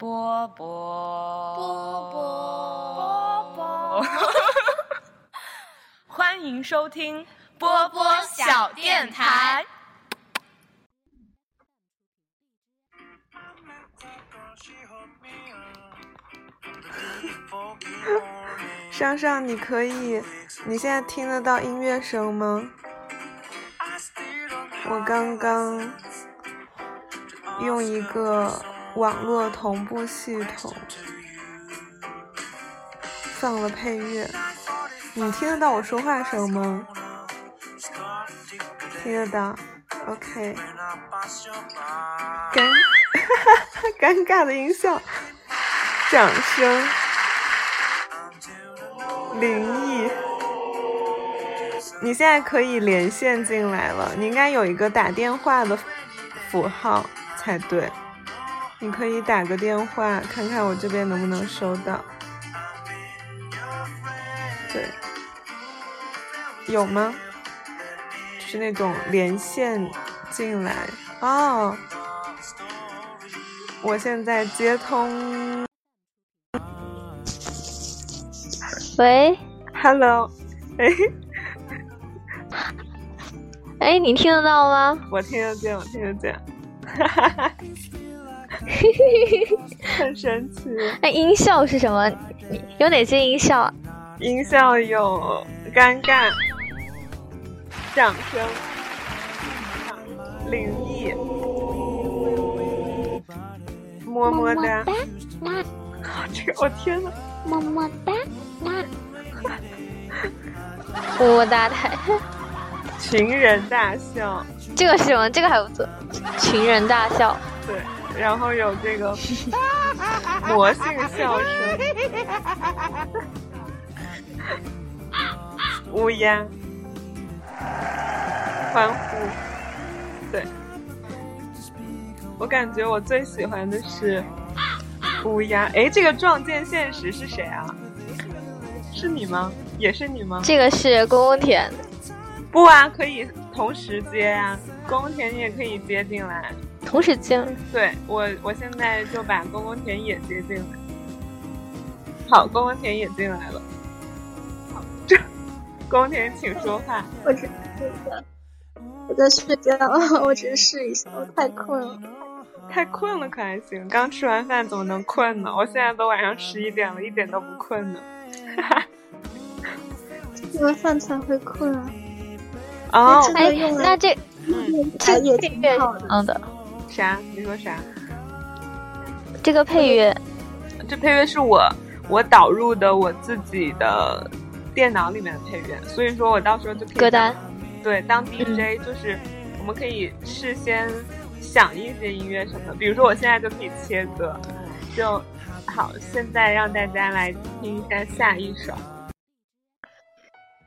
波波波波波波，欢迎收听波波小电台。上上，你现在听得到音乐声吗？我刚刚用一个网络同步系统放了配乐，你听得到我说话声吗？听得到 OK。 尴尬的音效，掌声，灵异。你现在可以连线进来了，你应该有一个打电话的符号才对，你可以打个电话看看我这边能不能收到。对，有吗？就是那种连线进来哦。我现在接通。喂 ，Hello， 哎，你听得到吗？我听得见，哈哈哈，很神奇。那音效是什么？有哪些音效？音效有尴尬、掌声、灵异、么么哒。这个我天哪！么么哒。我大太群人大笑，这个是什么？这个还不错，群人大笑。对，然后有这个魔性笑声，乌鸦欢呼。对，我感觉我最喜欢的是乌鸦。哎，这个撞见现实是谁啊？是你吗？也是你吗？这个是公公田。不啊，可以同时接啊，公公田你也可以接进来，同时接。对，我现在就把公公田也接进来。好，公公田也进来了。好，这公公田请说话。我在睡觉，我只是试一下，我太困了。太困了可还行，刚吃完饭怎么能困呢？我现在都晚上11点了，一点都不困呢。吃完饭才会困啊！哦，哎，那这也挺好的。啥？你说啥？这个配乐，这配乐是我导入的我自己的电脑里面的配乐，所以说我到时候就可以歌单。对，当 DJ 就是我们可以事先想一些音乐什么的，比如说我现在就可以切歌，就。好，现在让大家来听一下下一首，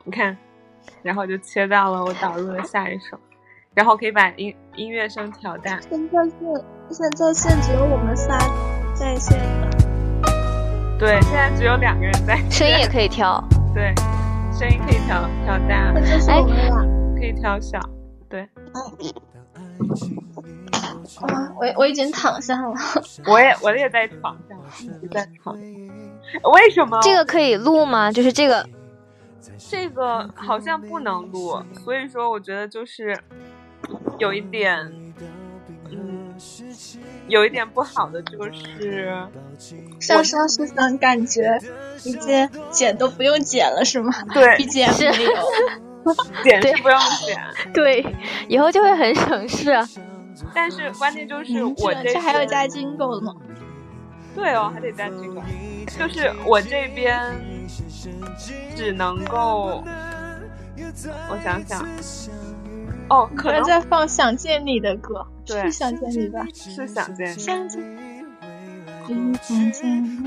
你看，然后就切到了我导入的下一首，然后可以把音乐声调大。现在只有我们仨在线了。对，现在只有两个人在线。声音也可以调。对，声音可以调大。可以调小。对。我已经躺下了，我也在床上，为什么？这个可以录吗？就是这个好像不能录，所以说我觉得就是有一点，有一点不好的就是，上是想感觉直接剪都不用剪了是吗？对，BGM 没有。剪是不用剪，对，以后就会很省事、啊。但是关键就是我这还要加金狗呢。对哦，还得加金狗。就是我这边只能够，我想想，哦，可能在放《想见你》的歌，对，是《想见你》吧？是《想见你》。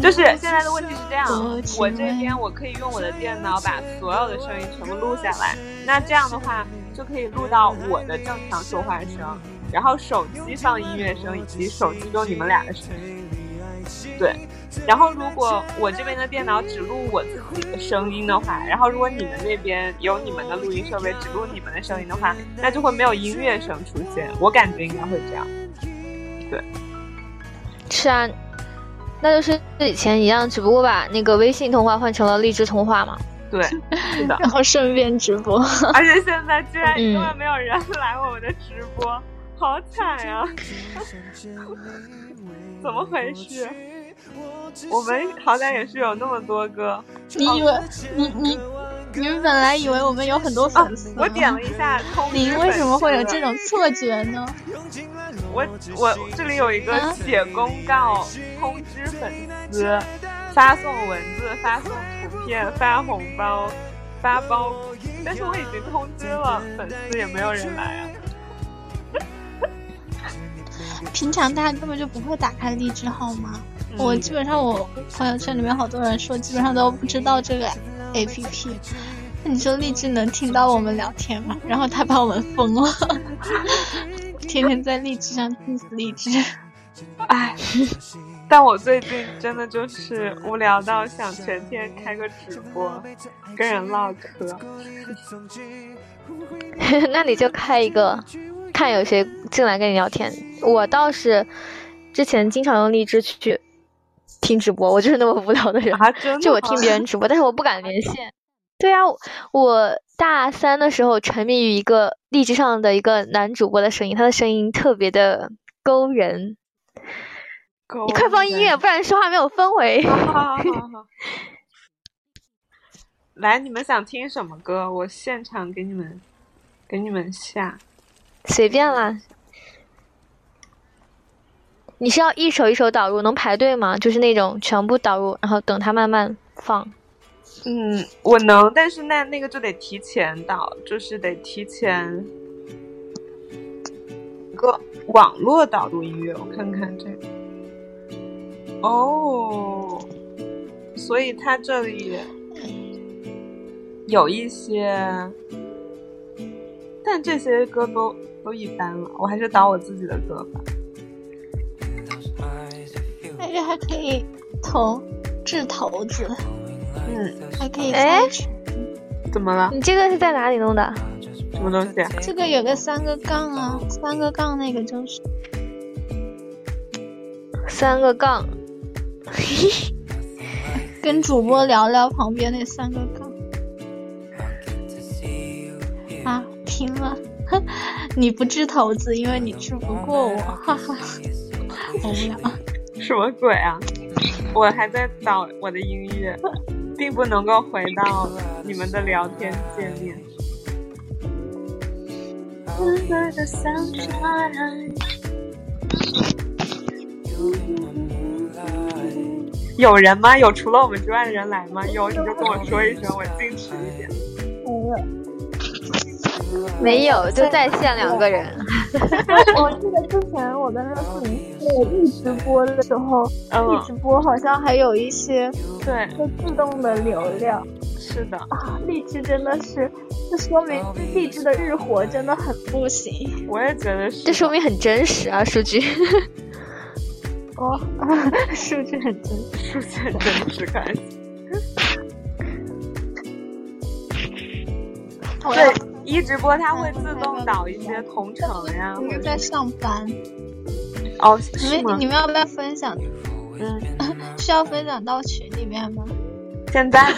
就是现在的问题是这样，我这边我可以用我的电脑把所有的声音全部录下来，那这样的话就可以录到我的正常说话声，然后手机放音乐声以及手机中你们俩的声音。对，然后如果我这边的电脑只录我自己的声音的话，然后如果你们那边有你们的录音设备只录你们的声音的话，那就会没有音乐声出现，我感觉应该会这样。对，是啊。那就是以前一样，只不过把那个微信通话换成了荔枝通话嘛。对，是的。然后顺便直播，而且现在居然根本没有人来我们的直播，好惨呀、啊！怎么回事？我们好歹也是有那么多个。你们本来以为我们有很多粉丝、啊，我点了一下通知。您为什么会有这种错觉呢？我这里有一个写公告、通知粉丝，发送文字，发送图片，发红包，发包，但是我已经通知了，粉丝也没有人来啊。平常大家根本就不会打开荔枝号吗？我基本上我朋友圈里面好多人说基本上都不知道这个 APP， 你说荔枝能听到我们聊天吗？然后他把我们封了，天天在荔枝上听荔枝。哎，但我最近真的就是无聊到想全天开个直播跟人唠嗑。那你就开一个，看有谁进来跟你聊天。我倒是之前经常用荔枝去听直播，我就是那么无聊的人、啊、真的就我听别人直播，但是我不敢连线。对啊，我大三的时候沉迷于一个荔枝上的一个男主播的声音，他的声音特别的勾人。你快放音乐，不然说话没有氛围。好来，你们想听什么歌？我现场给你们下，随便啦。你是要一首一首导入，能排队吗？就是那种全部导入，然后等它慢慢放。我能，但是那个就得提前导，就是得提前一个网络导入音乐。我看看这个。哦，所以它这里有一些，但这些歌都一般了，我还是导我自己的歌吧。但是还可以投掷骰子，还可以。哎，怎么了？你这个是在哪里弄的？什么东西、啊？这个有个三个杠啊，三个杠那个就是三个杠，跟主播聊聊旁边那三个杠啊，停了。你不掷骰子，因为你掷不过我，哈哈，好无聊。什么鬼啊！我还在导我的音乐，并不能够回到你们的聊天界面。有人吗？有除了我们之外的人来吗？有你就跟我说一声，我矜持一点。没有，就在线两个人。我记得之前我跟乐思明做预直播的时候，预直播好像还有一些对自动的流量。是的啊，荔枝真的是，这说明荔枝的日活真的很不行。我也觉得是，这说明很真实啊，数据。哦，数据很真实，数据很真实，看。对。一直播它会自动导一些同城呀、啊，我在上班。哦，你们要不要分享？需要分享到群里面吗？现在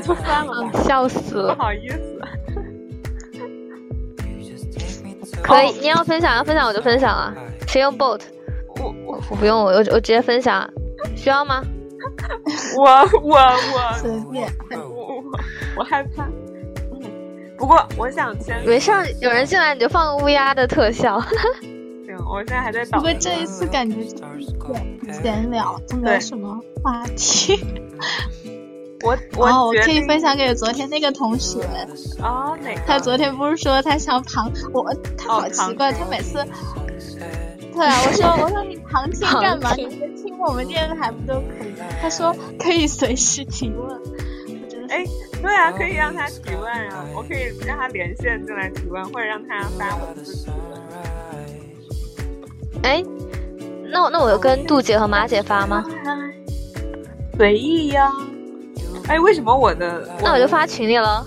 就算了吧。笑死了，不好意思。可以，你要分享我就分享啊。谁用 bot？ 我不用，我直接分享，需要吗？我随便，我害怕。不过我想先没事，有人进来你就放乌鸦的特效。行，我现在还在导。不过这一次感觉闲聊都没有什么话题。我可以分享给昨天那个同学。哦，哪个？他昨天不是说他想躺我？他好奇怪，他每次。对啊，我说你旁听干嘛？你就听我们电台不就可以？他说可以随时提问。哎，对啊，可以让他提问啊，我可以让他连线进来提问，或者让他发文字提问。哎，那我跟杜姐和马姐发吗？随意呀。哎，为什么我的？那我就发群里了。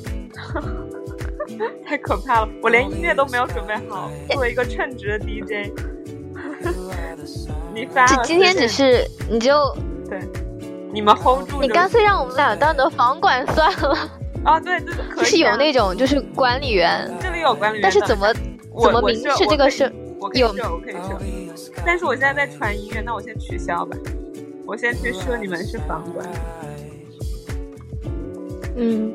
太可怕了，我连音乐都没有准备好，作为一个称职的 DJ。你翻了。今天只是你就对，你们 hold 住。你干脆让我们俩当你的房管算了。啊，对对，可以。就是有那种就是管理员，这里有管理员，但是怎么明示这个是有？我可以撤，但是我现在在传音乐，那我先取消吧。我先去说你们是房管。嗯，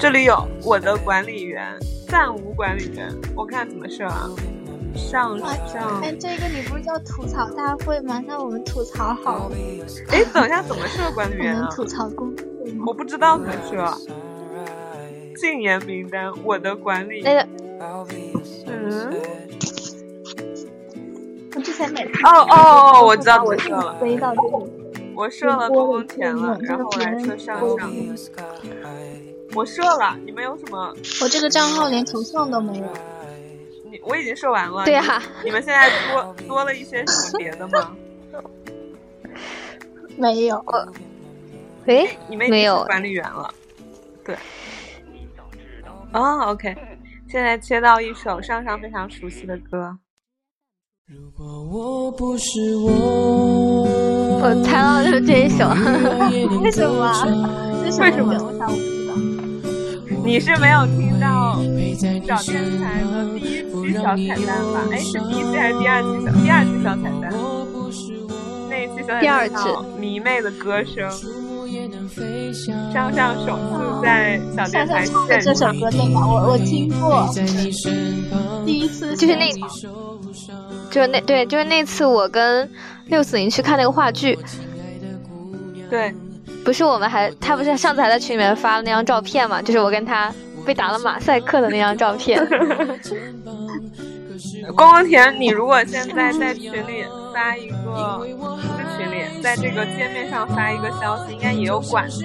这里有我的管理员，暂无管理员，我看怎么设啊？上。哎，这个你不是叫吐槽大会吗？那我们吐槽好了。哎，等一下，怎么设管理员啊？吐槽公司。我不知道怎么设。禁言名单，我的管理员。那个。嗯。我之前每次哦，我知道我设了，我设了公共钱了，然后我来设上，我设了，你们有什么？我这个账号连头像都没有，我已经设完了。对啊，你们现在多了一些什么别的吗？没有，哎，你们已经是管理员了，对，哦 ，OK， 现在切到一首上非常熟悉的歌。如果我不是我猜到就是这一首为什么为什么我想我不知道，你是没有听到小电台的第一期小彩蛋吧？哎，是第一期还是第二期小彩蛋？那一期小彩蛋迷妹的歌声，上首次在小电台唱的这首歌对吧？我听过，第一次就是那次我跟640去看那个话剧，对，不是我们还他不是上次还在群里面发了那张照片嘛？就是我跟他被打了马赛克的那张照片。光田，你如果现在在群里发一个，是群里，在这个界面上发一个消息，应该也有管理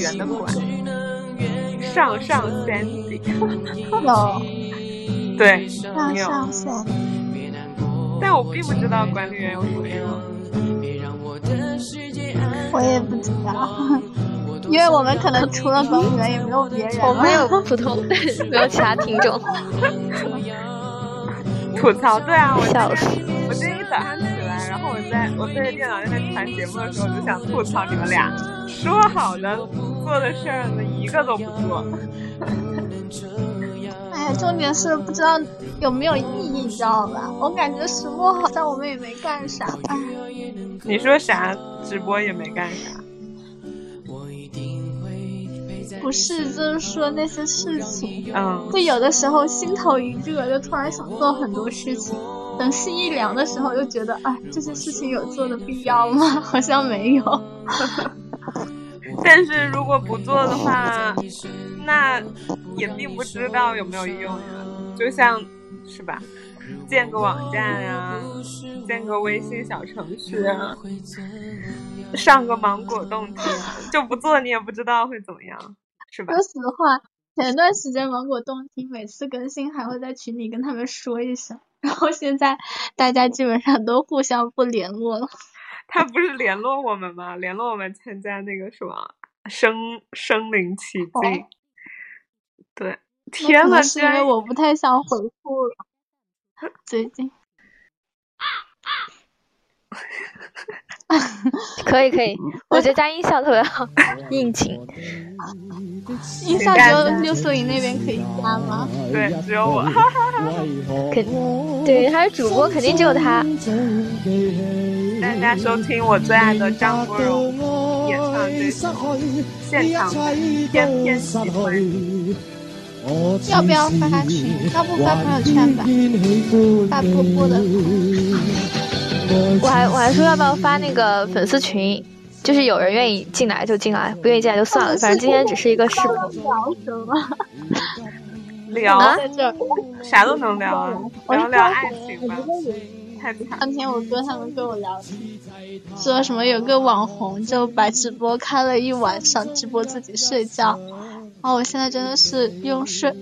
员的管，上Sandy， 有，对，有，但我并不知道管理员有什么用，我也不知道。因为我们可能除了管理员也没有别人，我们有普通，没有其他听众。吐槽，对啊，我今天一早上起来，然后我对着电脑在传节目的时候，我就想吐槽你们俩，说好的做的事儿呢一个都不做。哎呀，重点是不知道有没有意义，你知道吧？我感觉直播好像我们也没干啥。你说啥？直播也没干啥。不是，就是说那些事情，就有的时候心头一热，就突然想做很多事情。等心一凉的时候，就觉得，哎，这些事情有做的必要吗？好像没有。但是如果不做的话，那也并不知道有没有用呀。就像，是吧？建个网站啊，建个微信小程序啊，上个芒果动听，就不做你也不知道会怎么样，是吧？说实话，前段时间芒果动听每次更新还会在群里跟他们说一声，然后现在大家基本上都互相不联络了。他不是联络我们吗？联络我们参加那个什么身临其境，哦，对，天呐，是因为我不太想回复了。最近可以，我觉得加音效特别好，应景。音效只有640那边可以加吗？对，只有我。对，还有主播肯定只有他。大家收听我最爱的张国荣演唱这首现场版《偏偏喜欢》。要不要发群？要不发朋友圈吧，发波波的。我还说要不要发那个粉丝群，就是有人愿意进来就进来，不愿意进来就算了。反正今天只是一个试播。聊什么？聊啊，啥都能聊啊，聊爱情吧。当天我哥他们跟我聊，说什么有个网红就把直播开了一晚上，直播自己睡觉。哦，我现在真的是用睡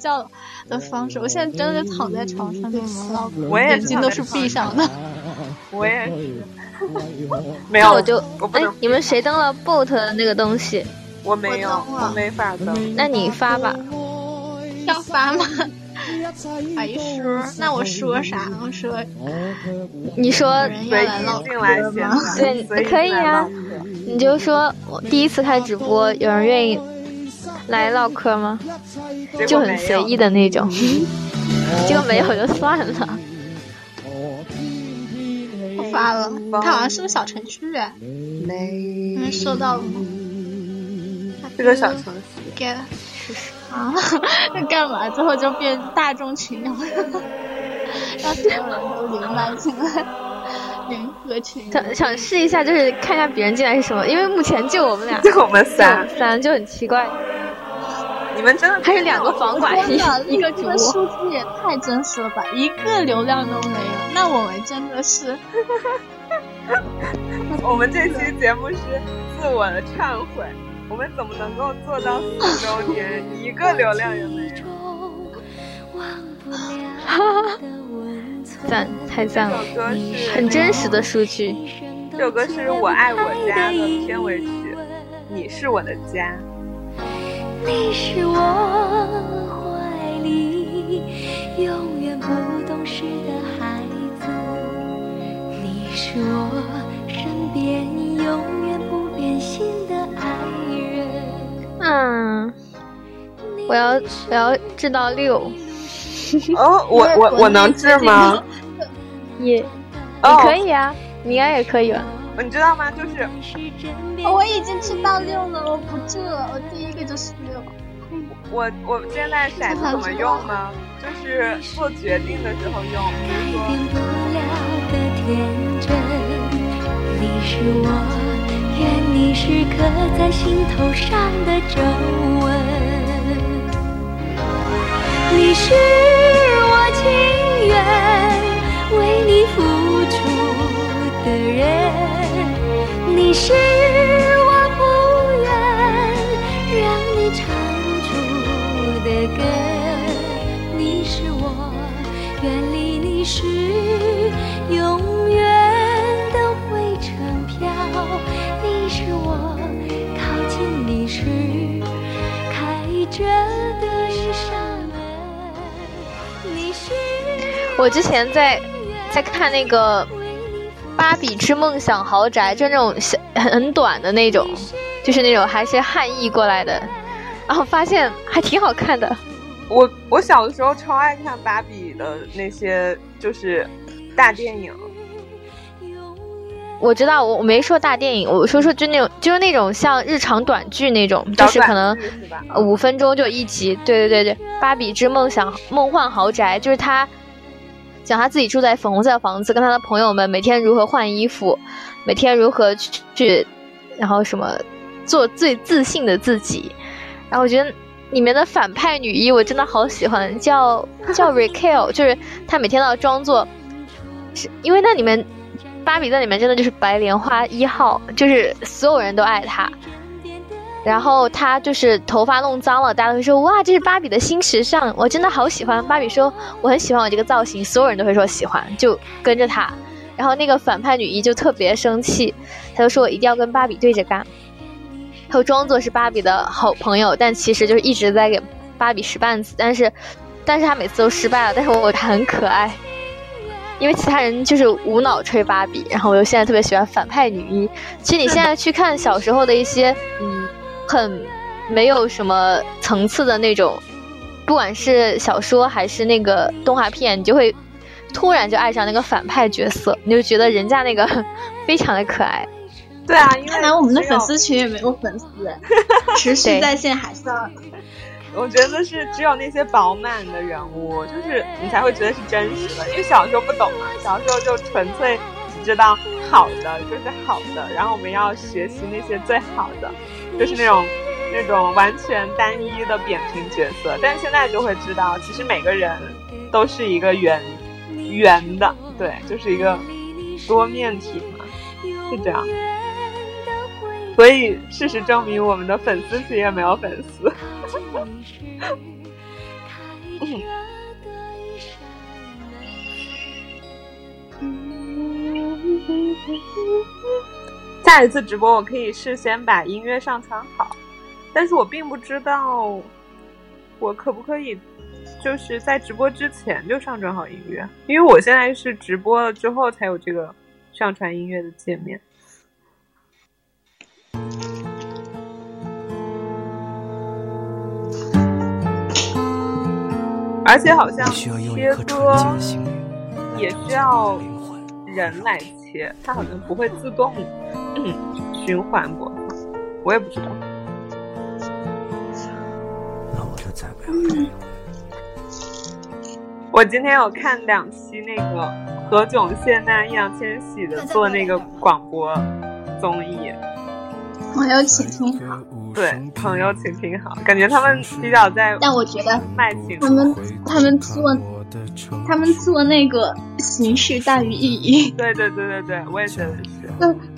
觉的方式，我现在真的躺在床上就能了，眼睛都是闭上的。我也是，没有，我不能。你们谁登了 bot 的那个东西？我没有，我没法登。那你发吧，要发吗？哎叔，那我说啥？我说，你说另外吗？对，可以啊。你就说我第一次开直播，有人愿意来唠嗑吗？就很随意的那种，结果没有就算了。我发了，他好像是个小程序，你收到了吗？是个小程序。get 啊，那干嘛？最后就变大众群聊，让所有人都连麦进来，联合群。想试一下，就是看一下别人进来是什么，因为目前就我们俩，就我们三就很奇怪。你们真的还是两个房管，一个主播，数字也太真实了吧，一个流量都没有。那我们真的是，我们这期节目是自我的忏悔。我们怎么能够做到4周年一个流量也没有？赞，太赞了！这首歌是很真实的数据。这首歌是我爱我家的片尾曲，你是我的家。你是我怀里永远不懂事的孩子，你是我身边永远不变心的爱人。我要治到6。哦，我能治吗？也、你可以啊，你应该也可以吧。你知道吗？就是我已经吃到6了，我不治了，我第一个就是6。我现在骰子怎么用呢？就是做决定的时候用。改变不了的天真，你是我，愿你是刻在心头上的皱纹，你是我情愿为你付出的人。你是我不愿让你唱出的歌，你是我远离你时永远都会成飘，你是我靠近你时开着的山门，你是我之前在看那个芭比之梦想豪宅，就那种很短的那种，就是那种还是汉译过来的，然后发现还挺好看的。我小的时候超爱看芭比的那些就是大电影。我知道，我没说大电影，我说就那种像日常短剧那种，就是可能5分钟就一集。对，芭比之梦幻豪宅，就是他讲他自己住在粉红色房子，跟他的朋友们每天如何换衣服，每天如何去，然后什么做最自信的自己。然后我觉得里面的反派女一我真的好喜欢，叫 Raquel， 就是她每天都要装作，因为那里面芭比在里面真的就是白莲花1号，就是所有人都爱她。然后她就是头发弄脏了，大家都会说哇，这是芭比的新时尚，我真的好喜欢。芭比说我很喜欢我这个造型，所有人都会说喜欢，就跟着她。然后那个反派女一就特别生气，她就说我一定要跟芭比对着干，她就装作是芭比的好朋友，但其实就是一直在给芭比使绊子，但是她每次都失败了。但是我很可爱，因为其他人就是无脑吹芭比，然后我就现在特别喜欢反派女一。其实你现在去看小时候的一些很没有什么层次的那种，不管是小说还是那个动画片，你就会突然就爱上那个反派角色，你就觉得人家那个非常的可爱。对啊，因为看来我们的粉丝群也没有粉丝持续在线，还是我觉得是只有那些饱满的人物，就是你才会觉得是真实的。因为小时候不懂嘛，小时候就纯粹只知道好的就是好的，然后我们要学习那些最好的，就是那种完全单一的扁平角色。但现在就会知道，其实每个人都是一个圆的，对，就是一个多面体嘛，是这样。所以事实证明，我们的粉丝群也没有粉丝。下一次直播我可以事先把音乐上传好，但是我并不知道我可不可以就是在直播之前就上传好音乐，因为我现在是直播了之后才有这个上传音乐的界面。而且好像切歌也需要人来切，它好像不会自动循环播放，我也不知道。那我就再不要这样。我今天有看2期那个何炅、谢娜、易烊千玺的做那个广播综艺。朋友请听好，对，朋友请听好，感觉他们比较在，但我觉得卖情，他们做那个形式大于意义。对对对对对，我也觉得是，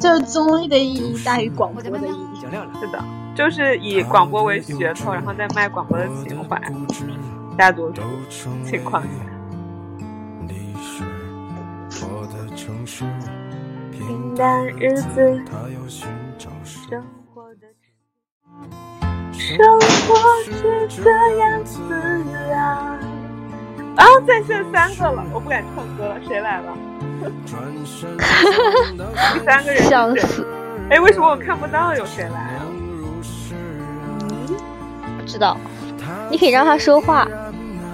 就是综艺的意义大于广播的意义。是的，就是以广播为噱头，然后再卖广播的情怀，大多数情况下。平淡日子。生活是这样子啊！啊，再剩3个了，我不敢唱歌了，谁来了？3个人，笑死！哎，为什么我看不到有谁来啊？不知道，你可以让他说话，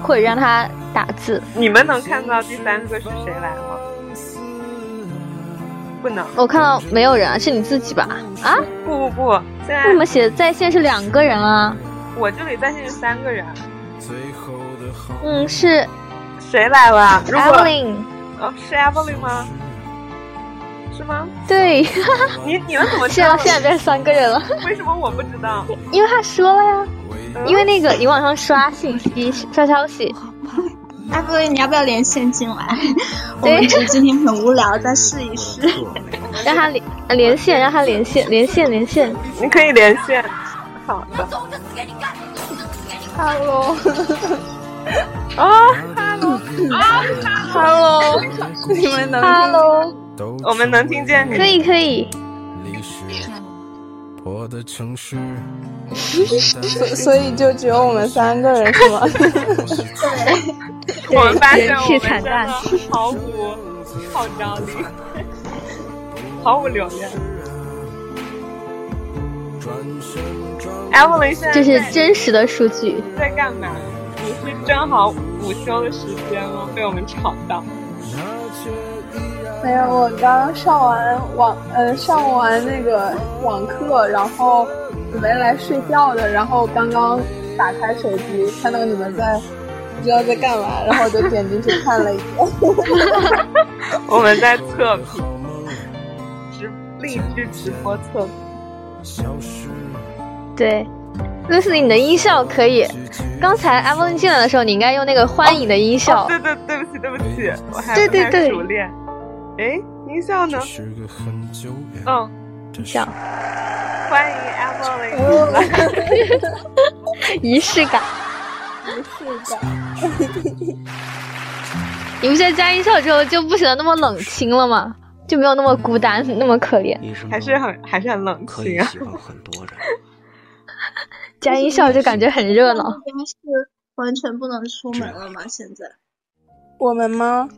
或者让他打字。你们能看到第3个是谁来吗？不能，我看到没有人啊，是你自己吧？啊？不，现在为什么写在线是2个人啊？我这里在线是3个人。是谁来了？ Evelyn。 哦，是 Evelyn 吗？是吗？对。你们怎么知道？现在变3个人了。为什么我不知道？因为他说了呀。因为那个你往上刷信息、刷消息。阿布，你要不要连线进来？我们今天很无聊，再试一试。让他连线，让他连线。你可以连线。好的。Hello。啊 ，Hello。你们能 ？Hello。我们能听见你。可以。所以就只有我们3个人是吗？对，我们发现我们真的毫无张力，毫无留恋。Evelyn 现在这是真实的数据，在干嘛？你是正好午休的时间吗？被我们吵到。没有，我刚刚上完那个网课，然后准备来睡觉的，然后刚刚打开手机，看到你们在不知道在干嘛，然后我就点进去看了一眼。我们在测评，荔枝直播测评。对，就是你的音效可以。刚才 Evelyn 进来的时候，你应该用那个欢迎的音效。哦、对不起，我还不太熟练。哎，音效呢？音效。欢迎 Evelyn。仪式感。你不觉得加音效之后就不显得那么冷清了吗？就没有那么孤单，那么可怜。还是很冷清啊。加音效就感觉很热闹。因为是完全不能出门了吗？现在？我们吗？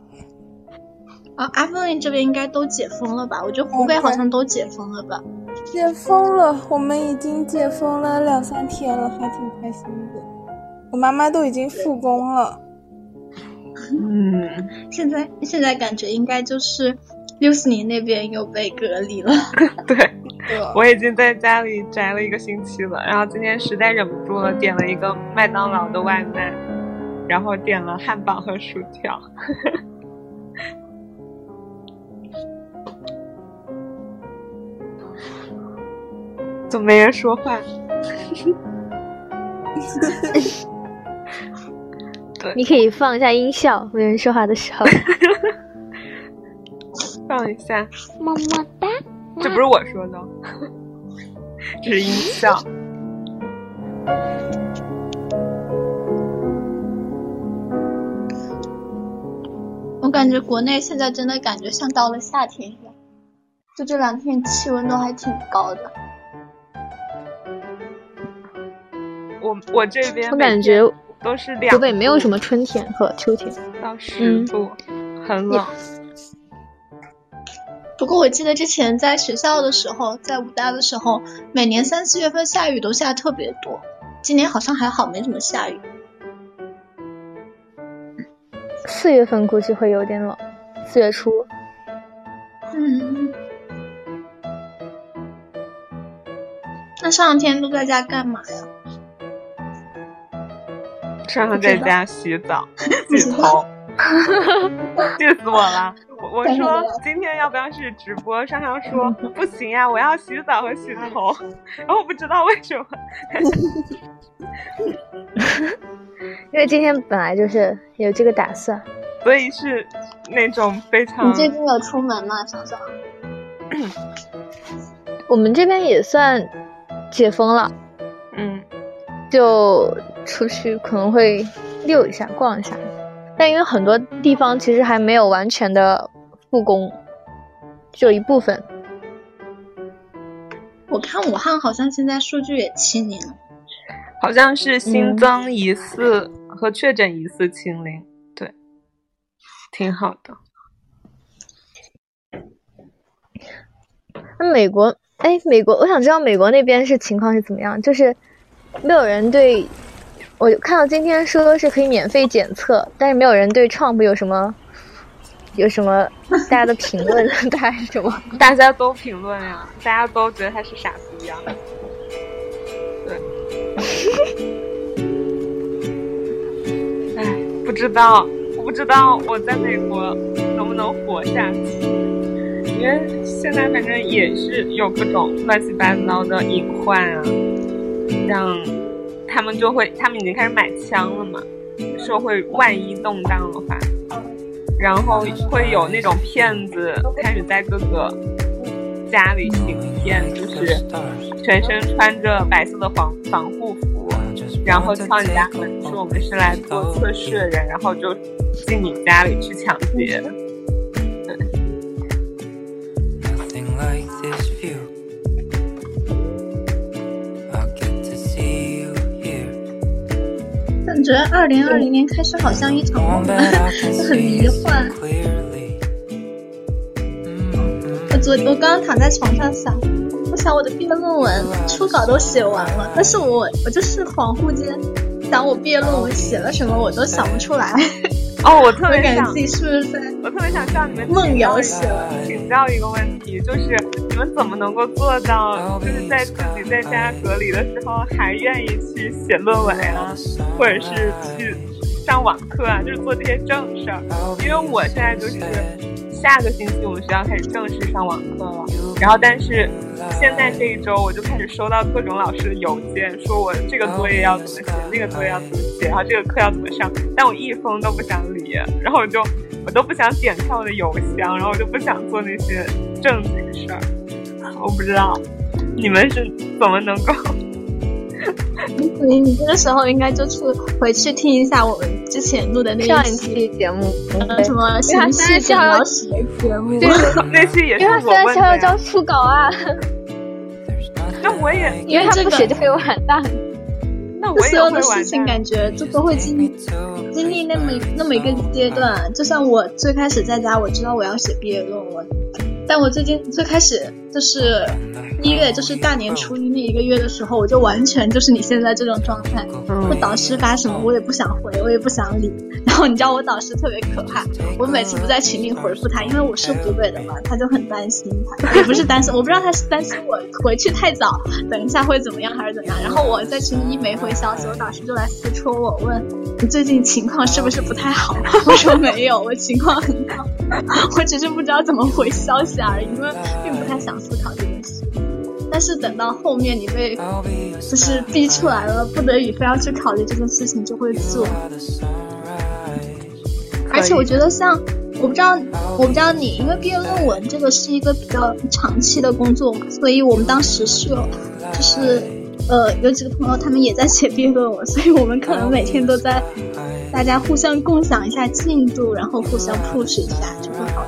啊，阿芬这边应该都解封了吧？我觉得湖北好像都解封了吧？解封了，我们已经解封了2-3天了，还挺开心的。我妈妈都已经复工了。现在感觉应该就是60那边又被隔离了。对，我已经在家里宅了1个星期了，然后今天实在忍不住了，点了一个麦当劳的外卖，然后点了汉堡和薯条。怎么没人说话？你可以放一下音效，没人说话的时候。放一下。么么哒。这不是我说的，这是音效。我感觉国内现在真的感觉像到了夏天一样，就这2天气温都还挺高的。我这边我感觉都是两度。湖北没有什么春天和秋天，到10度，很冷。不过我记得之前在学校的时候，在武大的时候，每年3、4月份下雨都下特别多，今年好像还好没怎么下雨。4月份估计会有点冷，4月初。嗯，那上天都在家干嘛呀？上在家洗澡洗头气死我了。我说今天要不要去直播，上上说不行呀，我要洗澡和洗头，然后我不知道为什么因为今天本来就是有这个打算，所以是那种非常。你最近有出门吗？想想我们这边也算解封了，嗯，就出去可能会溜一下逛一下，但因为很多地方其实还没有完全的复工，就一部分。我看武汉好像现在数据也清零，好像是新增疑似和确诊疑似清零，对，挺好的。那美国，我想知道美国那边是情况是怎么样，就是没有人对。我看到今天说是可以免费检测，但是没有人对Trump有什么大家的评论大概是什么？大家都评论呀，大家都觉得他是傻子一样。对。哎，我不知道我在美国能不能活下去，因为现在反正也是有各种乱七八糟的隐患啊，像。他们已经开始买枪了嘛，社会万一动荡的话，然后会有那种骗子开始在各个家里行骗，就是全身穿着白色的防护服，然后敲你家门说我们是来做测试的人，然后就进你家里去抢劫。感觉2020年开始好像一场梦，很迷幻。我刚刚躺在床上想，我想我的毕业论文初稿都写完了，但是我就是恍惚间想我毕业论文写了什么，我都想不出来。哦，我特别想，我特别想向你们梦游请教一个问题，就是你们怎么能够做到，就是在自己在家隔离的时候还愿意去写论文呀，或者是去上网课啊，就是做这些正事儿。因为我现在就是下个星期我们学校开始正式上网课了，然后但是现在这一周我就开始收到各种老师的邮件，说我这个作业要怎么写，那个作业要怎么写，然后这个课要怎么上，但我一封都不想理，然后我都不想点开我的邮箱，然后我就不想做那些正经事儿。我不知道你们是怎么能够你这个时候应该就回去听一下我们之前录的那一期节目，什么详细诊疗室的节目，那期也是我问的。因为他现在要交初稿啊，那我也因为他不写就会完蛋。那我所有的事情感觉就都会经历那么一个阶段。就像我最开始在家，我知道我要写毕业论文，但我最开始就是1月，就是大年初一那一个月的时候，我就完全就是你现在这种状态。我导师发什么我也不想回，我也不想理。然后你知道我导师特别可怕，我每次不在群里回复他，因为我是湖北的嘛，他就很担心，也不是担心，我不知道他是担心我回去太早，等一下会怎么样还是怎么样。然后我在群里一没回消息，我导师就来私戳我，问你最近情况是不是不太好？我说没有，我情况很好，我只是不知道怎么回消息而已，因为并不太想思考这件事。但是等到后面你被就是逼出来了，不得已非要去考虑这件事情，就会做。而且我觉得像我不知道你，因为毕业论文这个是一个比较长期的工作，所以我们当时是有就是有几个朋友他们也在写毕业论文，所以我们可能每天都在大家互相共享一下进度，然后互相 push 一下就会好。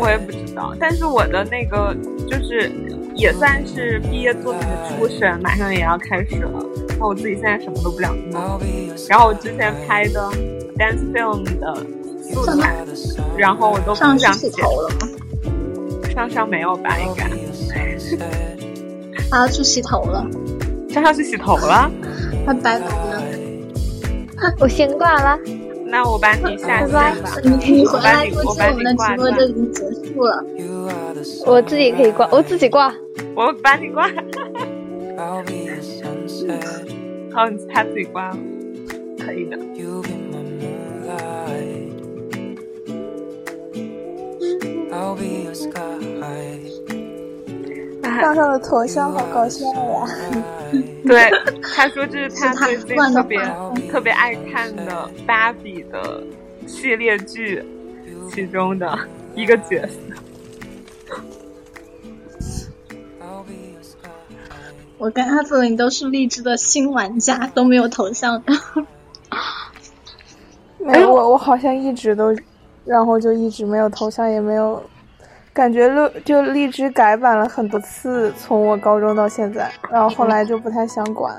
我也不知道，但是我的那个就是也算是毕业作品的初审，马上也要开始了。然后我自己现在什么都不想做。然后我之前拍的 dance film 的素材，然后我都不想洗头了吗？上没有吧，应该。他去洗头了。上去洗头了？他白头了。我先挂了。那我把你下线吧。你回来过去，我们的直播就已经结束了。我自己可以挂，我自己挂。我把你挂。好，你他自己挂了，可以的。上上的头像好搞笑呀！对，他说这是他最近特别爱看的芭比的系列剧其中的一个角色。我跟阿紫琳都是荔枝的新玩家，都没有头像的。没有我好像一直都，然后就一直没有头像，也没有。感觉就荔枝改版了很多次，从我高中到现在，然后后来就不太想管。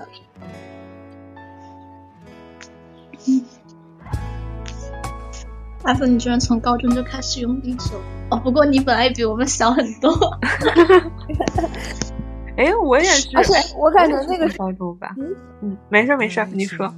阿芬，你居然从高中就开始用荔枝哦？不过你本来比我们小很多。哎，我也是。而且我感觉那个高中吧，没事，你说。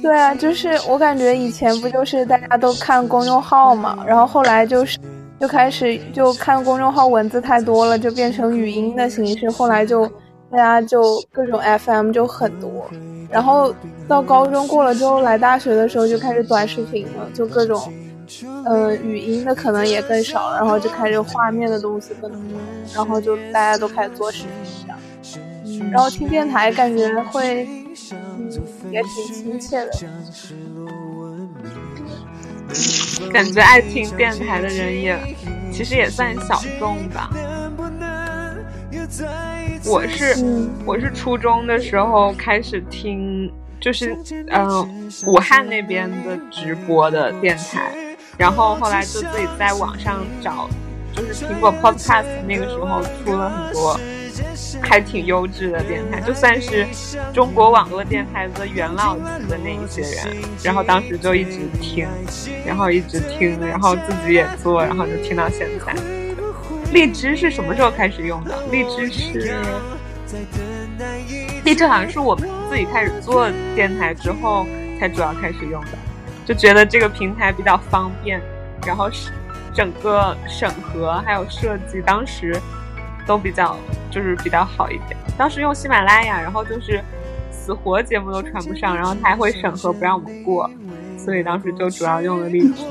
对啊，就是我感觉以前不就是大家都看公众号嘛，然后后来就是。就开始就看公众号文字太多了，就变成语音的形式，后来就大家就各种 FM 就很多，然后到高中过了之后来大学的时候就开始短视频了，就各种语音的可能也更少，然后就开始画面的东西更多，然后就大家都开始做视频这样，然后听电台感觉会也挺亲切的。感觉爱听电台的人也其实也算小众吧。我是初中的时候开始听，就是武汉那边的直播的电台，然后后来就自己在网上找，就是苹果 Podcast 那个时候出了很多还挺优质的电台，就算是中国网络电台的元老级的那一些人，然后当时就一直听，然后自己也做，然后就听到现在。荔枝是什么时候开始用的？荔枝好像是我们自己开始做电台之后才主要开始用的，就觉得这个平台比较方便，然后整个审核还有设计当时都比较就是比较好一点。当时用喜马拉雅，然后就是死活节目都传不上，然后他还会审核不让我们过，所以当时就主要用了荔枝。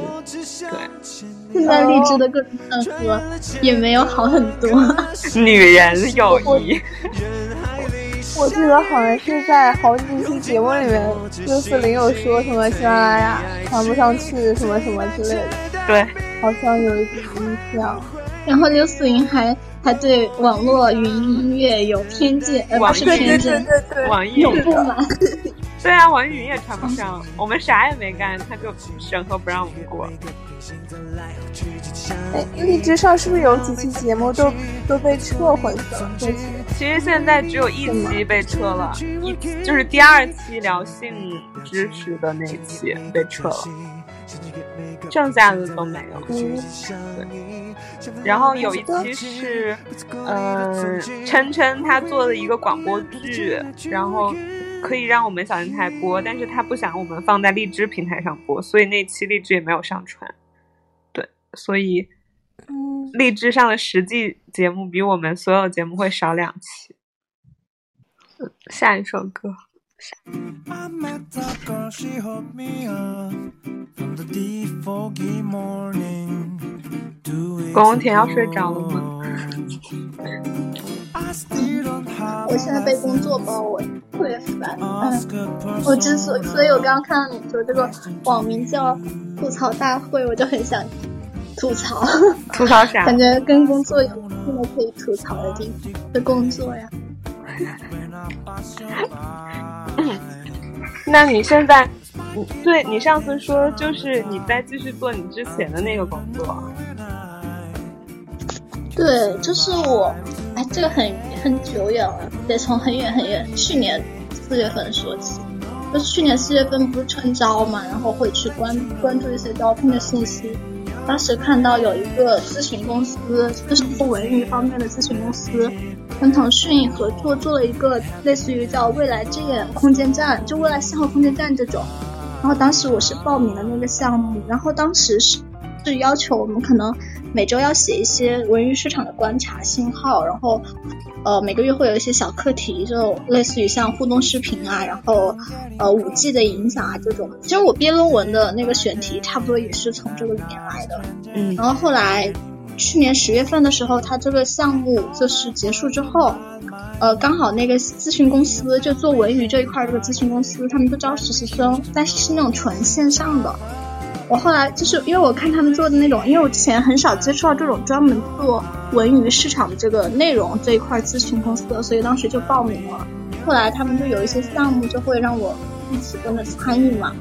对，现在荔枝的各种审核也没有好很多。女人友谊，我记得好像是在好几期节目里面，640有说什么喜马拉雅传不上去什么什么之类的。对，好像有一点印象。然后640还对网络语音音乐有偏见，不是偏见，网易有不满。对啊，网易云也传不上，我们啥也没干，他就审核不让我们过。荔枝上是不是有几期节目都被撤回了？其实现在只有一期被撤了，就是第二期聊性知识的那一期被撤了，剩下的都没有。对，然后有一期是琛琛他做的一个广播剧，然后可以让我们小电台播，但是他不想我们放在荔枝平台上播，所以那期荔枝也没有上传。对，所以荔枝上的实际节目比我们所有节目会少2期。下一首歌。I met a girl, she hooked me up from the deep foggy morning. 宫田要睡着了吗？我现在被工作包围，特别烦。我之所以我刚看到你说这个网名叫吐槽大会，我就很想吐槽。吐槽啥？感觉跟工作有什么可以吐槽的地方？这工作呀。那你现在，对，你上次说就是你在继续做你之前的那个工作，对，就是我，哎，这个很久远了，得从很远很远，去年4月份说起。就去年4月份不是春招嘛，然后会去关注一些招聘的信息。当时看到有一个咨询公司，就是做文娱方面的咨询公司，跟腾讯合作做了一个类似于叫未来之眼空间站，就未来信号空间站这种。然后当时我是报名的那个项目，然后当时是要求我们可能每周要写一些文娱市场的观察信号，然后每个月会有一些小课题，就类似于像互动视频啊，然后5G 的影响啊这种。其实我毕业论文的那个选题差不多也是从这个里面来的。嗯，然后后来去年10月份的时候，他这个项目就是结束之后，刚好那个咨询公司就做文娱这一块，这个咨询公司他们就招实习生，但是是那种纯线上的。我后来就是因为我看他们做的那种，因为我之前很少接触到这种专门做文娱市场的这个内容这一块咨询公司的，所以当时就报名了。后来他们就有一些项目就会让我一起跟着参与嘛，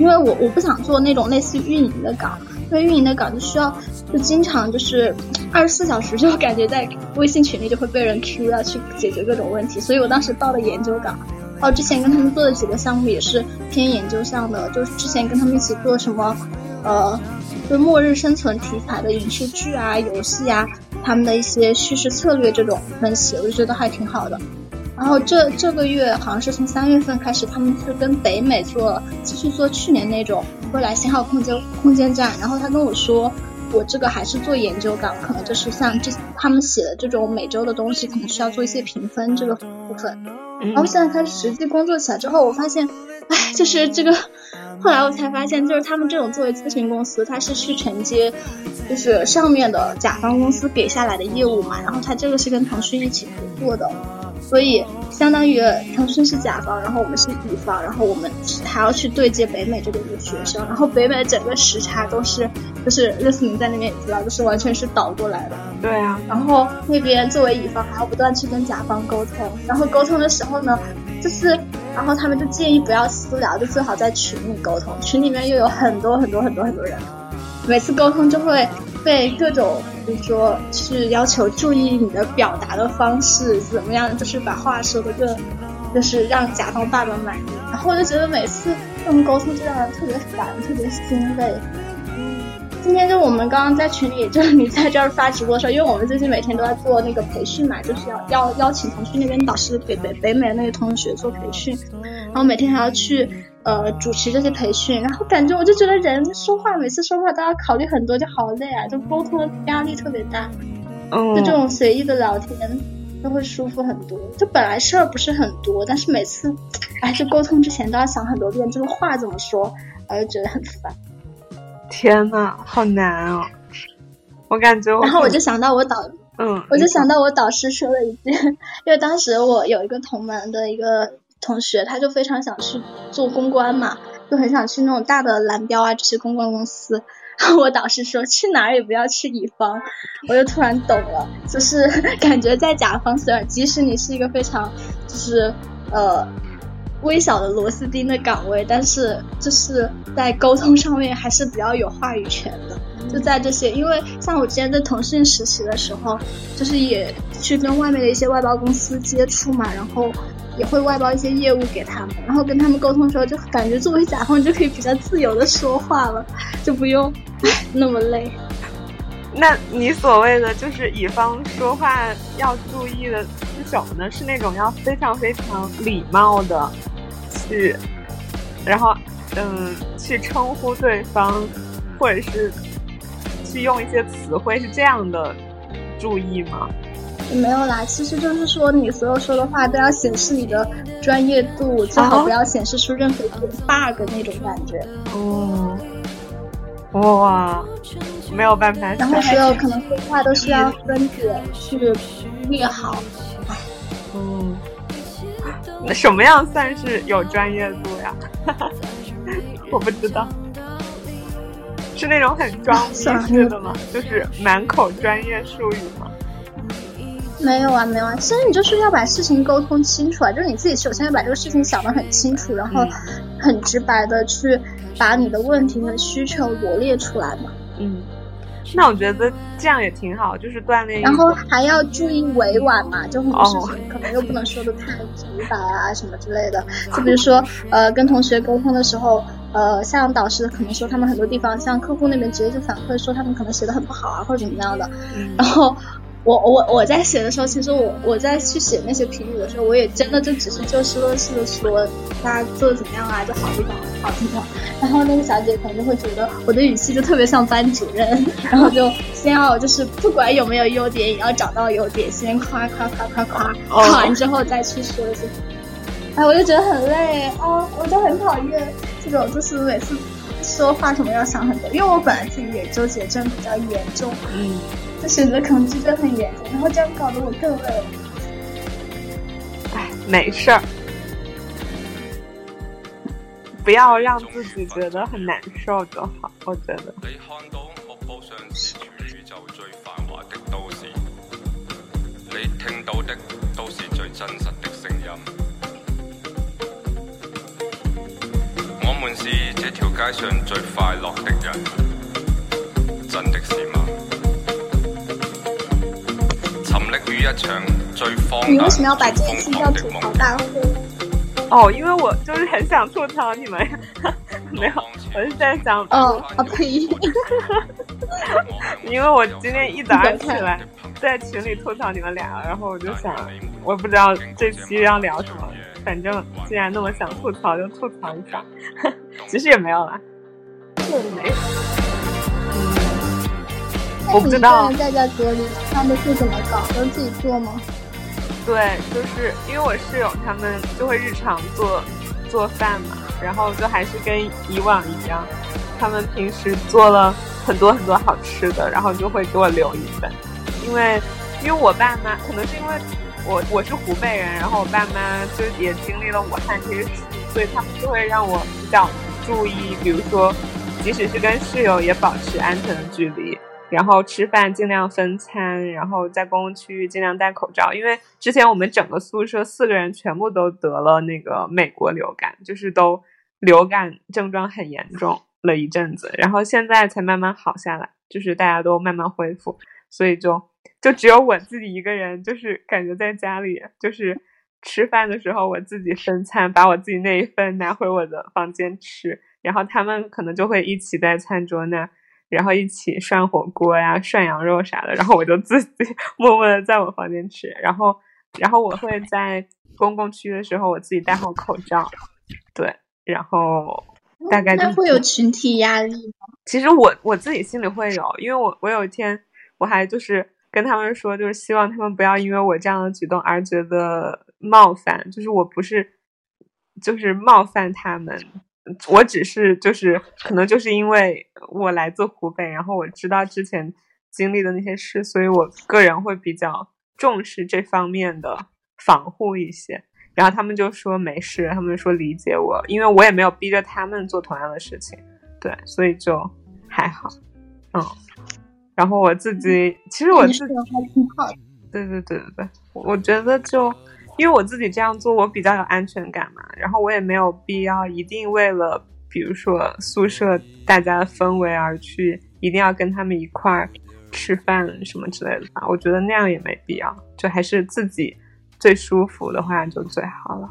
因为我不想做那种类似于运营的岗，因为运营的岗就需要就经常就是24小时就感觉在微信群里就会被人 Q 要去解决各种问题，所以我当时报了研究岗。然后之前跟他们做的几个项目也是偏研究项的，就是之前跟他们一起做什么就末日生存题材的影视剧啊、游戏啊，他们的一些叙事策略这种分析，我就觉得还挺好的。然后这个月好像是从3月份开始，他们是跟北美继续做去年那种未来信号空间站。然后他跟我说，我这个还是做研究岗，可能就是像他们写的这种每周的东西，可能需要做一些评分这个部分。然后现在他实际工作起来之后，我发现，哎，就是这个，后来我才发现，就是他们这种作为咨询公司，他是去承接，就是上面的甲方公司给下来的业务嘛。然后他这个是跟腾讯一起合作的，所以相当于腾讯是甲方，然后我们是乙方，然后我们还要去对接北美这边的学生，然后北美的整个时差都是，就是热思明在那边也知道，就是完全是倒过来的。对啊，然后那边作为乙方还要不断去跟甲方沟通，然后沟通的时候呢，就是然后他们就建议不要私聊，就最好在群里沟通，群里面又有很多人，每次沟通就会被各种，比如说去要求注意你的表达的方式怎么样，就是把话说的更，就是让甲方爸爸满意。然后我就觉得每次他们沟通就让人特别烦，特别心累。今天就我们刚刚在群里，就是你在这儿发直播的时候，因为我们最近每天都在做那个培训嘛，就是要邀请腾讯那边导师给北美的那个同学做培训，然后每天还要去主持这些培训，然后感觉我就觉得人说话，每次说话都要考虑很多，就好累啊，就沟通压力特别大。就这种随意的聊天就会舒服很多，就本来事儿不是很多，但是每次哎，就沟通之前都要想很多遍这个话怎么说，我就觉得很烦。天哪，好难哦！我感觉然后我就想到我导师说了一句，因为当时我有一个同门的一个同学，他就非常想去做公关嘛，就很想去那种大的蓝标啊这些公关公司。我导师说去哪儿也不要去乙方，我就突然懂了，就是感觉在甲方虽然即使你是一个非常就是微小的螺丝钉的岗位，但是就是在沟通上面还是比较有话语权的。就在这些，因为像我之前在腾讯实习的时候，就是也去跟外面的一些外包公司接触嘛，然后也会外包一些业务给他们，然后跟他们沟通的时候，就感觉作为甲方就可以比较自由的说话了，就不用那么累。那你所谓的就是乙方说话要注意的是什么呢？是那种要非常非常礼貌的去，然后去称呼对方，或者是去用一些词汇，是这样的注意吗？没有啦，其实就是说你所有说的话都要显示你的专业度，最好不要显示出任何一个 bug 那种感觉。哦，哇，没有办法。然后所有可能说话都是要分解去列好。那什么样算是有专业度呀？我不知道，是那种很装逼式的吗？就是满口专业术语吗？没有啊，其实你就是要把事情沟通清楚啊，就是你自己首先要把这个事情想得很清楚，然后很直白的去把你的问题和需求罗列出来嘛。那我觉得这样也挺好，就是锻炼。然后还要注意委婉嘛，就很多事情可能又不能说的太直白啊什么之类的。就比如说跟同学沟通的时候，像导师可能说他们很多地方，像客户那边直接就反馈说他们可能写的很不好啊或者怎么样的。然后我在写的时候，其实我在去写那些评语的时候，我也真的就只是就事论事的说大家做的怎么样啊，就好不好好不好。然后那个小姐可能就会觉得我的语气就特别像班主任，然后就先要就是不管有没有优点也要找到优点，先夸完之后再去说一些。哎，我就觉得很累哦，我就很讨厌这种，就是每次说话什么要想很多，因为我本来自己也纠结症比较严重。选择恐惧症很严重，然后这样搞得我更累了。哎，没事儿，不要让自己觉得很难受就好。我觉得。你看到我报上是宇宙最繁华的都市，你听到的都是最真实的声音。我们是这条街上最快乐的人，真的是吗？你为什么要把这一期叫吐槽大会？哦，因为我就是很想吐槽你们。没有，我是在想呸因为我今天一早上起来在群里吐槽你们俩，然后我就想我不知道这期要聊什么，反正既然那么想吐槽就吐槽一下。其实也没有啦，就没我不知道在家隔离他们是怎么搞，都自己做吗？对，就是因为我室友他们就会日常做饭嘛，然后就还是跟以往一样，他们平时做了很多很多好吃的，然后就会给我留一份。因为我爸妈可能是因为我是湖北人，然后我爸妈就也经历了武汉这些事，所以他们就会让我比较注意，比如说即使是跟室友也保持安全的距离，然后吃饭尽量分餐，然后在公共区域尽量戴口罩。因为之前我们整个宿舍4个人全部都得了那个美国流感，就是都流感症状很严重了一阵子，然后现在才慢慢好下来，就是大家都慢慢恢复，所以就只有我自己一个人，就是感觉在家里就是吃饭的时候我自己分餐，把我自己那一份拿回我的房间吃，然后他们可能就会一起在餐桌那，然后一起涮火锅呀、涮羊肉啥的，然后我就自己默默的在我房间吃，然后我会在公共区的时候我自己戴好口罩，对，然后大概就是会有群体压力吗？其实我自己心里会有，因为我有一天我还就是跟他们说，就是希望他们不要因为我这样的举动而觉得冒犯，就是我不是就是冒犯他们。我只是就是可能就是因为我来自湖北，然后我知道之前经历的那些事，所以我个人会比较重视这方面的防护一些。然后他们就说没事，他们说理解我，因为我也没有逼着他们做同样的事情，对，所以就还好。然后我自己其实我自己对，我觉得就因为我自己这样做我比较有安全感嘛，然后我也没有必要一定为了比如说宿舍大家的氛围而去一定要跟他们一块儿吃饭什么之类的吧，我觉得那样也没必要，就还是自己最舒服的话就最好了。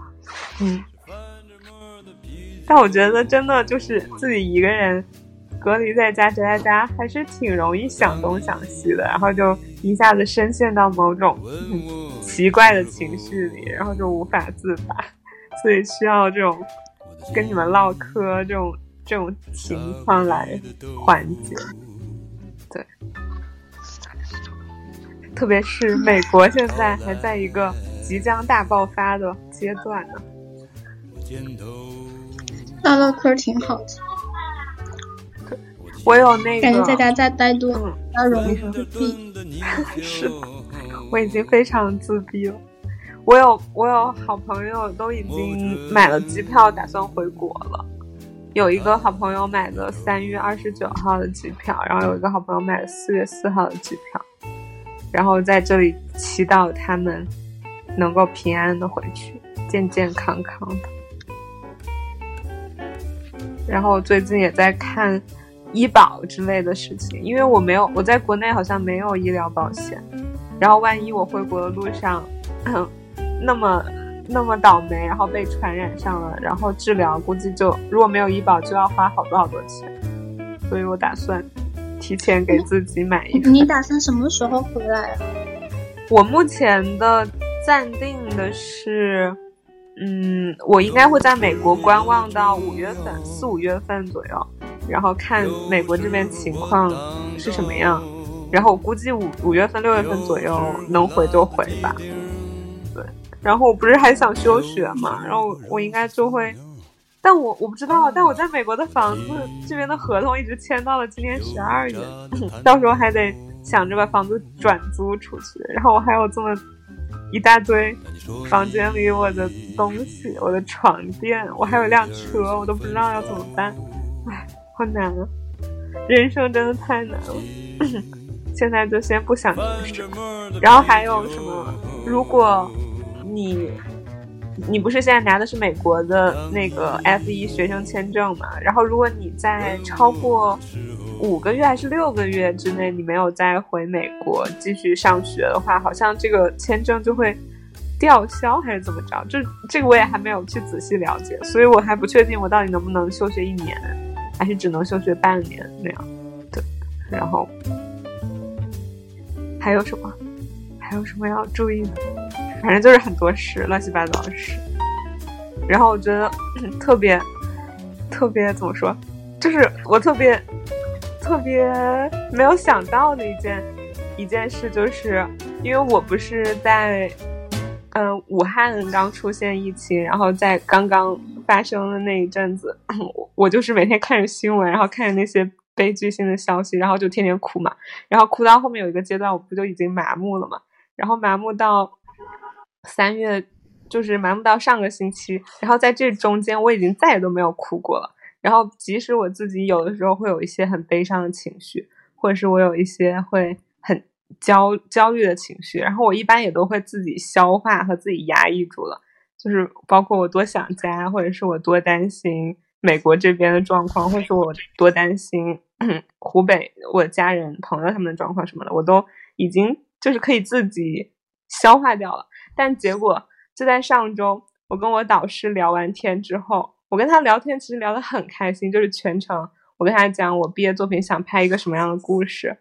但我觉得真的就是自己一个人隔离在家宅在家还是挺容易想东想西的，然后就一下子深陷到某种奇怪的情绪里，然后就无法自拔，所以需要这种跟你们唠嗑这种情况来缓解。对，特别是美国现在还在一个即将大爆发的阶段呢。唠嗑挺好的。我有那个感觉在家再待多，要容易自闭。是的，我已经非常自闭了。我有好朋友都已经买了机票，打算回国了。有一个好朋友买了3月29号的机票，然后有一个好朋友买了4月4号的机票。然后在这里祈祷他们能够平安的回去，健健康康的。然后我最近也在看。医保之类的事情，因为我没有，我在国内好像没有医疗保险，然后万一我回国的路上那么倒霉，然后被传染上了，然后治疗估计就如果没有医保就要花好多好多钱，所以我打算提前给自己买一份。你打算什么时候回来啊？我目前的暂定的是我应该会在美国观望到4、5月份左右，然后看美国这边情况是什么样，然后我估计5月份、6月份左右能回就回吧。对，然后我不是还想休学嘛，然后我应该就会，但我不知道，但我在美国的房子这边的合同一直签到了今年12月，到时候还得想着把房子转租出去，然后我还有这么一大堆房间里我的东西，我的床垫，我还有辆车，我都不知道要怎么办。唉，好难啊，人生真的太难了。现在就先不想这么事。然后还有什么，如果你不是现在拿的是美国的那个 F1 学生签证嘛？然后如果你在超过5个月还是6个月之内你没有再回美国继续上学的话，好像这个签证就会吊销还是怎么着，这个我也还没有去仔细了解，所以我还不确定我到底能不能休学1年还是只能休学半年那样。对，然后还有什么要注意的，反正就是很多事，乱七八糟的事。然后我觉得特别怎么说，就是我特别没有想到的一件事，就是因为我不是在武汉刚出现疫情，然后在刚刚发生的那一阵子，我就是每天看着新闻，然后看着那些悲剧性的消息，然后就天天哭嘛，然后哭到后面有一个阶段我不就已经麻木了嘛，然后麻木到3月，就是麻木到上个星期，然后在这中间我已经再也都没有哭过了。然后即使我自己有的时候会有一些很悲伤的情绪，或者是我有一些会很焦虑的情绪，然后我一般也都会自己消化和自己压抑住了，就是包括我多想家，或者是我多担心美国这边的状况，或者是我多担心湖北我家人朋友他们的状况什么的，我都已经就是可以自己消化掉了。但结果就在上周我跟我导师聊完天之后，我跟他聊天其实聊得很开心，就是全程我跟他讲我毕业作品想拍一个什么样的故事，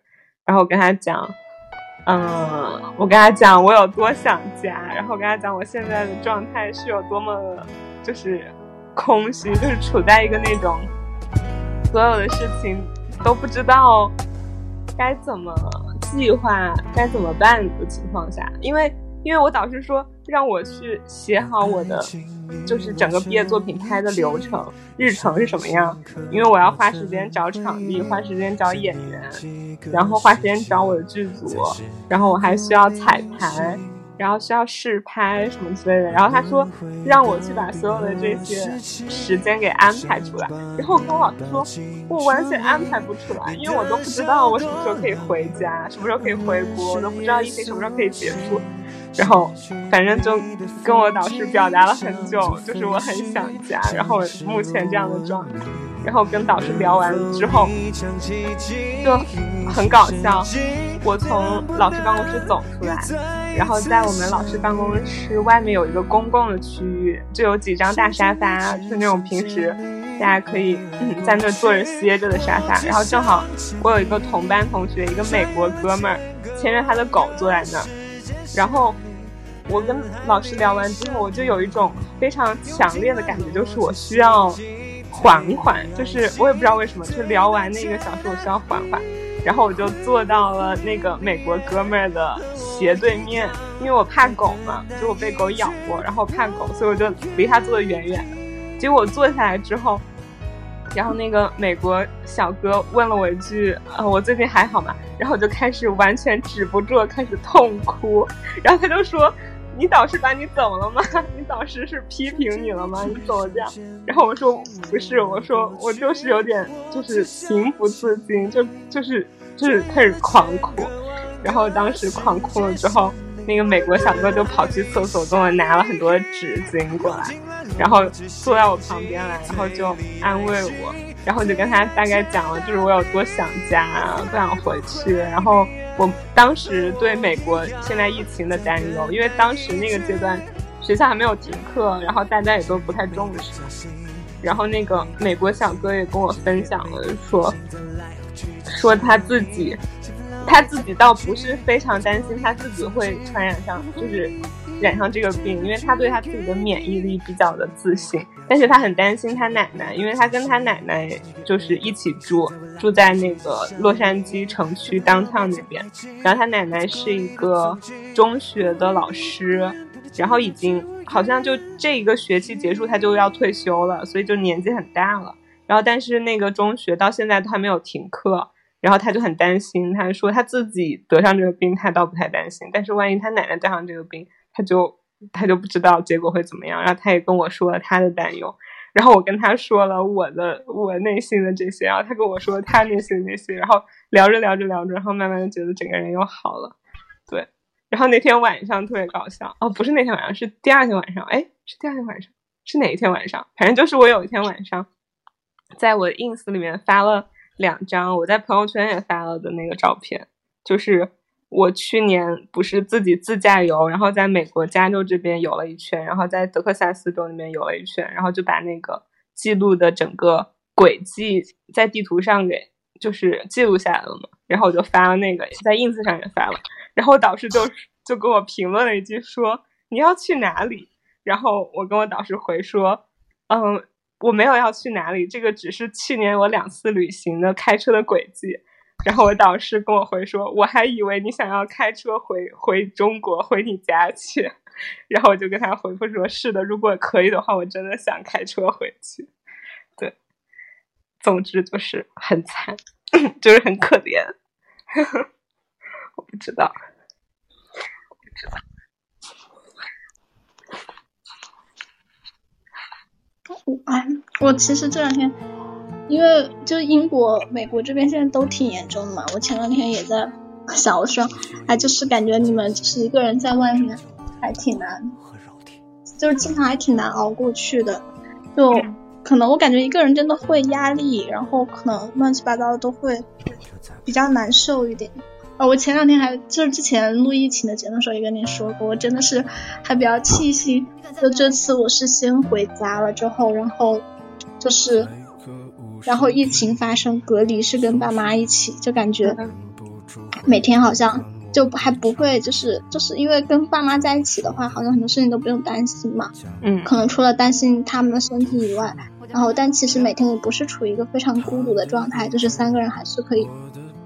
然后我跟他讲我跟他讲我有多想家，然后我跟他讲我现在的状态是有多么就是空虚，就是处在一个那种所有的事情都不知道该怎么计划该怎么办的情况下。因为我导师说让我去写好我的就是整个毕业作品拍的流程日程是什么样，因为我要花时间找场地，花时间找演员，然后花时间找我的剧组，然后我还需要彩排，然后需要试拍什么之类的。然后他说让我去把所有的这些时间给安排出来，然后我跟我老师说我完全安排不出来，因为我都不知道我什么时候可以回家，什么时候可以回国，我都不知道疫情什么时候可以结束。然后反正就跟我导师表达了很久，就是我很想家，然后目前这样的状态。然后跟导师聊完之后就很搞笑，我从老师办公室走出来，然后在我们老师办公室外面有一个公共的区域，就有几张大沙发，就是那种平时大家可以在那坐着歇着的沙发，然后正好我有一个同班同学，一个美国哥们儿牵着他的狗坐在那儿。然后我跟老师聊完之后，我就有一种非常强烈的感觉，就是我需要缓缓，就是我也不知道为什么，就是聊完那个小时我需要缓缓。然后我就坐到了那个美国哥们儿的斜对面，因为我怕狗嘛，就我被狗咬过，然后怕狗，所以我就离他坐得远远的。结果我坐下来之后，然后那个美国小哥问了我一句我最近还好吗？然后我就开始完全止不住开始痛哭，然后他就说你导师把你走了吗？你导师是批评你了吗？你怎么这样？然后我说不是，我说我就是有点就是情不自禁，就是开始狂哭。然后当时狂哭了之后，那个美国小哥就跑去厕所跟我拿了很多纸巾过来，然后坐在我旁边来，然后就安慰我，然后就跟他大概讲了，就是我有多想家啊，多想回去。然后我当时对美国现在疫情的担忧，因为当时那个阶段学校还没有停课，然后大家也都不太重视。然后那个美国小哥也跟我分享了，说他自己倒不是非常担心他自己会染上这个病，因为他对他自己的免疫力比较的自信，但是他很担心他奶奶，因为他跟他奶奶就是一起住在那个洛杉矶城区 downtown 那边，然后他奶奶是一个中学的老师，然后已经好像就这一个学期结束他就要退休了，所以就年纪很大了，然后但是那个中学到现在都还没有停课，然后他就很担心，他说他自己得上这个病他倒不太担心，但是万一他奶奶得上这个病他就不知道结果会怎么样。然后他也跟我说了他的担忧，然后我跟他说了我内心的这些，然后他跟我说他内心的这些，然后聊着，然后慢慢的觉得整个人又好了。对，然后那天晚上特别搞笑，哦，不是那天晚上，是第二天晚上，哎，是第二天晚上，是哪一天晚上？反正就是我有一天晚上，在我的 ins 里面发了2张，我在朋友圈也发了的那个照片，就是我去年不是自己自驾游，然后在美国加州这边游了一圈，然后在德克萨斯州那边游了一圈，然后就把那个记录的整个轨迹在地图上给就是记录下来了嘛，然后我就发了那个，在 ins 上也发了，然后导师就跟我评论了一句说你要去哪里，然后我跟我导师回说我没有要去哪里，这个只是去年我2次旅行的开车的轨迹。然后我导师跟我回说我还以为你想要开车回中国回你家去，然后我就跟他回复说是的，如果可以的话我真的想开车回去。对，总之就是很惨就是很可怜我不知道，我其实这2天因为就英国美国这边现在都挺严重的嘛，我前2天也在小声还就是感觉你们就是一个人在外面还挺难，就是经常还挺难熬过去的，就可能我感觉一个人真的会压力，然后可能乱七八糟都会比较难受一点。我前2天还就是之前录疫情的节目的时候也跟你说过，我真的是还比较庆幸就这次我是先回家了之后，然后就是疫情发生隔离是跟爸妈一起，就感觉每天好像就还不会就是因为跟爸妈在一起的话好像很多事情都不用担心嘛，可能除了担心他们的身体以外，然后但其实每天也不是处于一个非常孤独的状态，就是3个人还是可以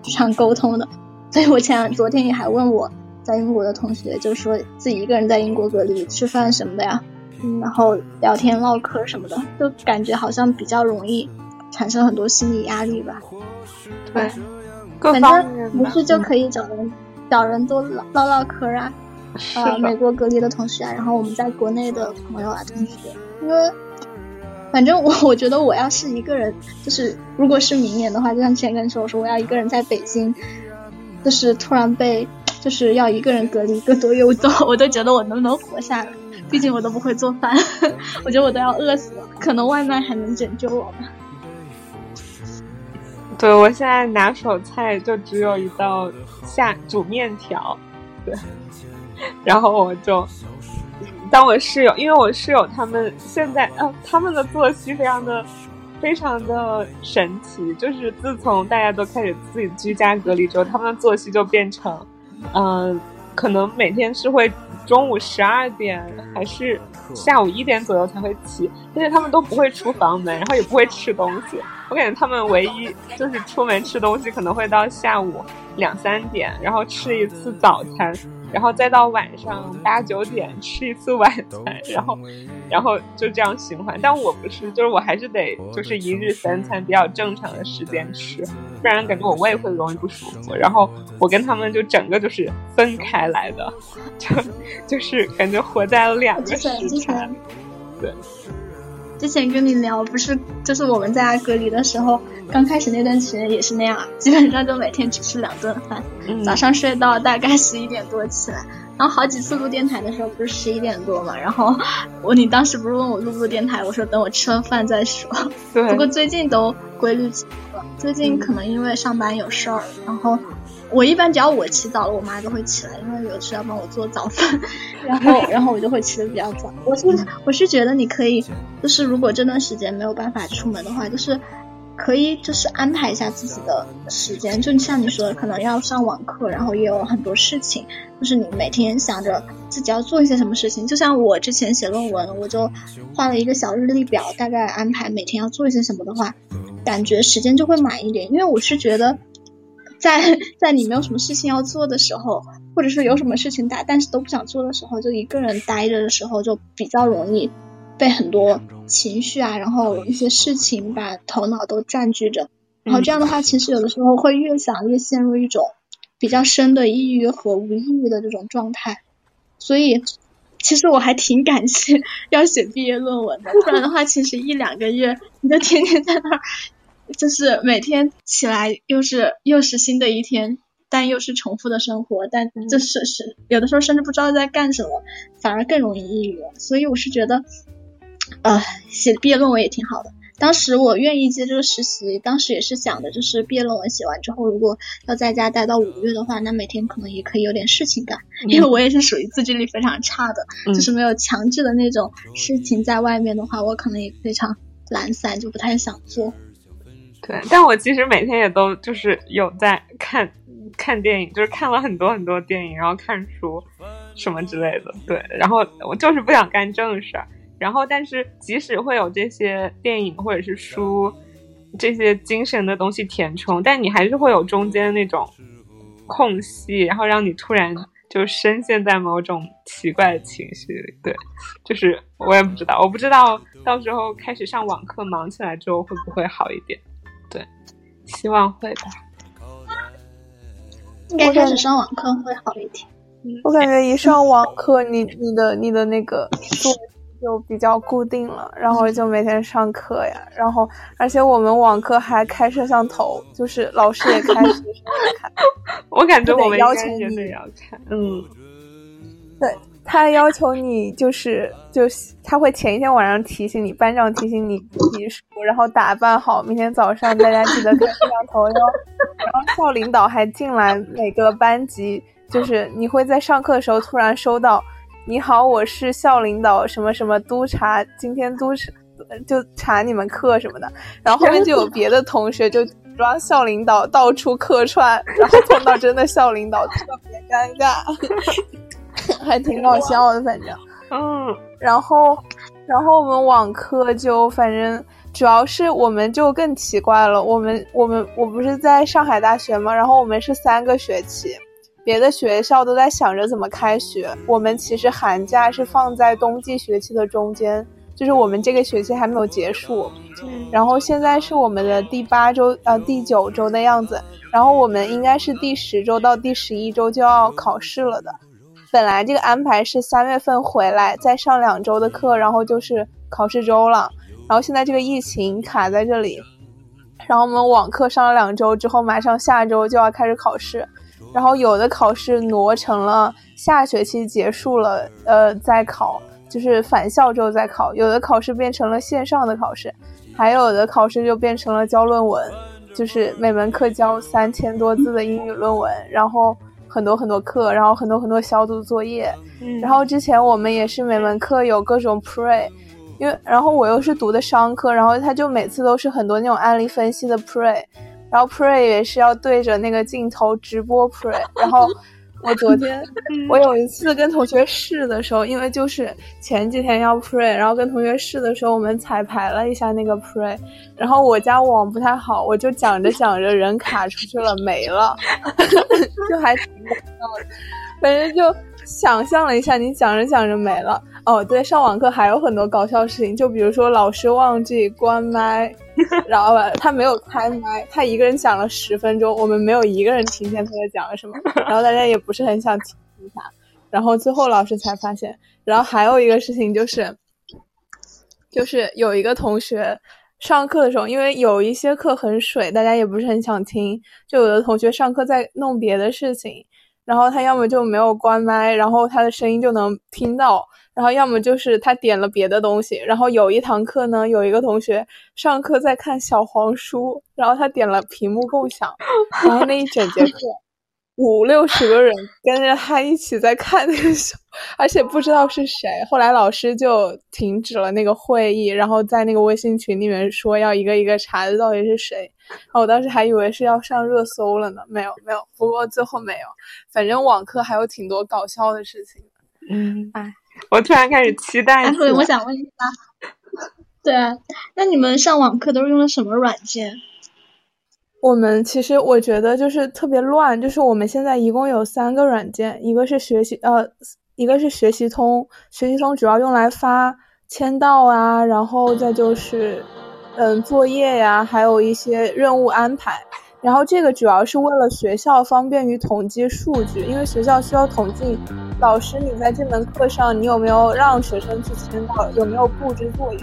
非常沟通的。所以我昨天也还问我在英国的同学，就说自己一个人在英国隔离吃饭什么的呀，然后聊天唠嗑什么的，就感觉好像比较容易产生很多心理压力吧。对，各方面不是就可以找人多唠唠嗑啊，美国隔离的同学啊，然后我们在国内的朋友啊同学，因为反正我觉得我要是一个人，就是如果是明年的话，就像之前跟你说，我说我要一个人在北京，就是突然被就是要一个人隔离1个多月，我都觉得我能不能活下来，毕竟我都不会做饭我觉得我都要饿死了，可能外卖还能拯救我吧。对，我现在拿手菜就只有一道煮面条。对，然后我就当我室友，因为我室友他们现在他们的作息非常的神奇，就是自从大家都开始自己居家隔离之后，他们的作息就变成可能每天是会中午12点还是下午1点左右才会起，但是他们都不会出房门，然后也不会吃东西。我感觉他们唯一就是出门吃东西可能会到下午2-3点，然后吃一次早餐，然后再到晚上8-9点吃一次晚餐，然后就这样循环。但我不是，就是我还是得就是1日3餐比较正常的时间吃，不然感觉我胃会容易不舒服。然后我跟他们就整个就是分开来的，就是感觉活在了2个时差。对，之前跟你聊不是就是我们在家隔离的时候刚开始那段时间也是那样，基本上就每天只吃2顿饭，早上睡到大概11点多起来，然后好几次录电台的时候不是11点多嘛，然后你当时不是问我录不录电台，我说等我吃了饭再说。对。不过最近都规律起来了，最近可能因为上班有事儿，然后我一般只要我起早了，我妈就会起来，因为有时要帮我做早饭，然后我就会起得比较早。我是觉得你可以，就是如果这段时间没有办法出门的话，就是可以就是安排一下自己的时间，就像你说的，可能要上网课，然后也有很多事情，就是你每天想着自己要做一些什么事情。就像我之前写论文，我就画了一个小日历表，大概安排每天要做一些什么的话，感觉时间就会满一点。因为我是觉得在你没有什么事情要做的时候，或者说有什么事情但是都不想做的时候，就一个人待着的时候，就比较容易被很多情绪啊，然后一些事情把头脑都占据着，然后这样的话其实有的时候会越想越陷入一种比较深的抑郁和无意义的这种状态。所以其实我还挺感谢要写毕业论文的，不然的话其实1-2个月你就天天在那儿，就是每天起来又是新的一天，但又是重复的生活，但就是有的时候甚至不知道在干什么，反而更容易抑郁。所以我是觉得写毕业论文也挺好的。当时我愿意接这个实习，当时也是想的就是毕业论文写完之后，如果要在家待到5月的话，那每天可能也可以有点事情干，因为我也是属于自制力非常差的，就是没有强制的那种事情在外面的话，我可能也非常懒散，就不太想做。对，但我其实每天也都就是有在看电影，就是看了很多很多电影，然后看书什么之类的。对，然后我就是不想干正事儿，然后但是即使会有这些电影或者是书这些精神的东西填充，但你还是会有中间那种空隙，然后让你突然就深陷在某种奇怪的情绪里。对，就是我不知道到时候开始上网课忙起来之后会不会好一点。对，希望会吧，应该开始上网课会好一点。我感觉一上网课你的那个作业就比较固定了，然后就每天上课呀，然后而且我们网课还开摄像头，就是老师也开始看。我感觉我们要求你也要看，对，他要求你就是他会前一天晚上提醒你，班长提醒你洗漱，然后打扮好，明天早上大家记得看摄像头。然后校领导还进来每个班级，就是你会在上课的时候突然收到你好，我是校领导什么什么督察，今天督察就查你们课什么的，然后后面就有别的同学就装校领导到处客串，然后碰到真的校领导特别尴尬。还挺搞笑的，反正然后我们网课就反正主要是我们就更奇怪了，我不是在上海大学嘛，然后我们是3个学期，别的学校都在想着怎么开学，我们其实寒假是放在冬季学期的中间，就是我们这个学期还没有结束，然后现在是我们的第8周第9周的样子，然后我们应该是第10周到第11周就要考试了的。本来这个安排是3月份回来再上2周的课，然后就是考试周了，然后现在这个疫情卡在这里，然后我们网课上了2周之后，马上下周就要开始考试，然后有的考试挪成了下学期结束了再考，就是返校之后再考，有的考试变成了线上的考试，还有的考试就变成了交论文，就是每门课交3000多字的英语论文，然后很多很多课，然后很多很多小组作业，然后之前我们也是每门课有各种 pre， 因为然后我又是读的商科，然后他就每次都是很多那种案例分析的 pre， 然后 pre 也是要对着那个镜头直播 pre， 然后我昨天我有一次跟同学试的时候，因为就是前几天要 pre， 然后跟同学试的时候我们彩排了一下那个 pre， 然后我家网不太好，我就讲着讲着人卡出去了，没了。就还挺搞笑的，反正就想象了一下，你讲着讲着没了。哦，对，上网课还有很多搞笑事情，就比如说老师忘记关麦，然后他没有开麦，他一个人讲了10分钟，我们没有一个人听见他在讲了什么，然后大家也不是很想听他，然后最后老师才发现。然后还有一个事情就是有一个同学上课的时候，因为有一些课很水，大家也不是很想听，就有的同学上课在弄别的事情，然后他要么就没有关麦，然后他的声音就能听到，然后要么就是他点了别的东西。然后有一堂课呢，有一个同学上课在看小黄书，然后他点了屏幕共享，然后那一整节课50-60个人跟着他一起在看那个小，而且不知道是谁。后来老师就停止了那个会议，然后在那个微信群里面说要一个一个查到底是谁。然后我当时还以为是要上热搜了呢，没有，不过最后没有。反正网课还有挺多搞笑的事情。嗯，哎，我突然开始期待。对，我想问一下，对啊，那你们上网课都是用的什么软件？我们其实我觉得就是特别乱，就是我们现在一共有3个软件，一个是学习通主要用来发签到啊，然后再就是作业呀，还有一些任务安排。然后这个主要是为了学校方便于统计数据，因为学校需要统计老师你在这门课上你有没有让学生去签到，有没有布置作业，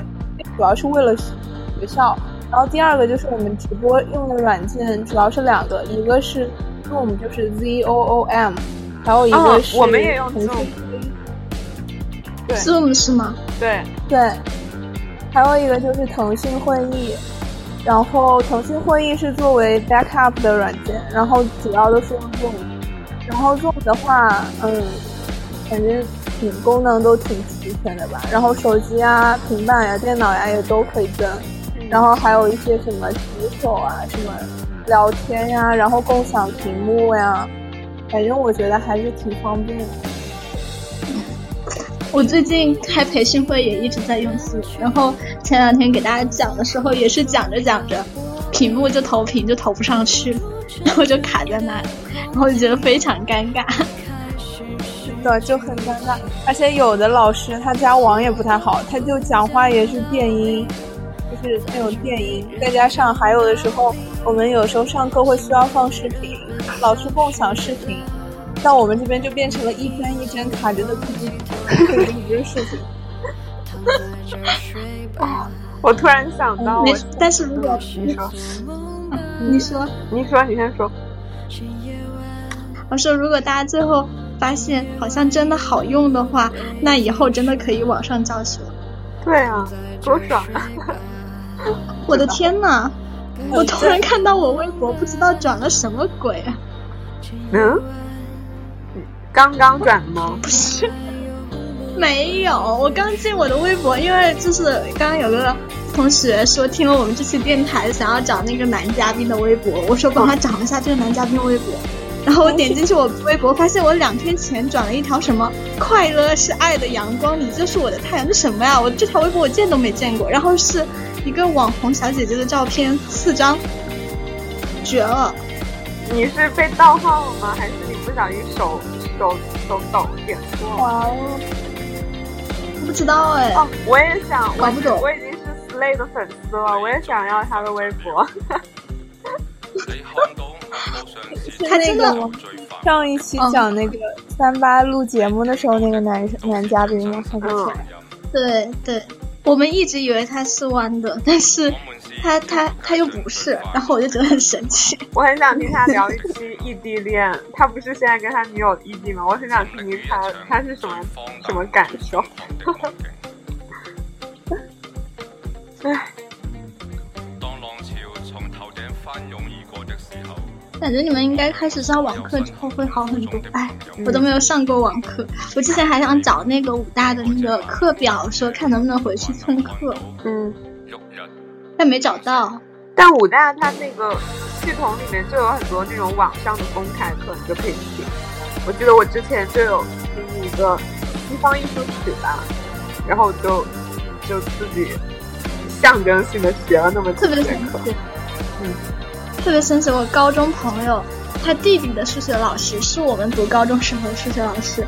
主要是为了学校。然后第二个就是我们直播用的软件，主要是2个，一个是 Zoom， 就是 ZOOM， 还有一个是我们也用 Zoom， 对 Zoom 是吗？对，还有一个就是腾讯会议，然后腾讯会议是作为 backup 的软件，然后主要都是用 Zoom， 然后 Zoom 的话，反正功能都挺齐全的吧，然后手机啊、平板呀、电脑呀也都可以登。然后还有一些什么举手啊，什么聊天呀、然后共享屏幕呀，反正我觉得还是挺方便的。我最近开培训会也一直在用Zoom，然后前2天给大家讲的时候，也是讲着，屏幕就投屏就投不上去，然后就卡在那里，然后就觉得非常尴尬。对，就很尴尬，而且有的老师他家网也不太好，他就讲话也是电音。就是那种电影，再加上还有的时候我们有时候上课会需要放视频，老师共享视频，到我们这边就变成了一帧一帧卡着的视频。我突然想到我，但是如果你先说。我说如果大家最后发现好像真的好用的话，那以后真的可以网上教学。对啊，多爽啊！我的天哪，我突然看到我微博不知道转了什么鬼啊。刚刚转吗？不是，没有，我刚进我的微博，因为就是刚刚有个同学说听了我们这期电台想要找那个男嘉宾的微博，我说帮他找一下这个男嘉宾微博，然后我点进去我微博，发现我2天前转了一条什么快乐是爱的阳光，你就是我的太阳，是什么呀？我这条微博我见都没见过。然后是一个网红小姐姐的照片，4张，绝了！你是被盗号了吗？还是你不小心手抖点错了？哇哦！我不知道哎。哦，我也想，搞不懂。我已经是 Slay 的粉丝了，我也想要他的微博。他真的上一期讲那个38录节目的时候那个男嘉宾吗？对，我们一直以为他是弯的，但是他又不是，然后我就觉得很神奇。我很想听他聊一期异地恋，他不是现在跟他女友异地吗？我很想听他是什么感受。唉，感觉你们应该开始上网课之后会好很多。哎，我都没有上过网课，我之前还想找那个武大的那个课表，说看能不能回去蹭课，但没找到。但武大它那个系统里面就有很多那种网上的公开课，你就可以听。我记得我之前就有听一个西方艺术史吧，然后就自己象征性的学了那么几节课，特别神奇。我高中朋友他弟弟的数学老师是我们读高中时候的数学老师，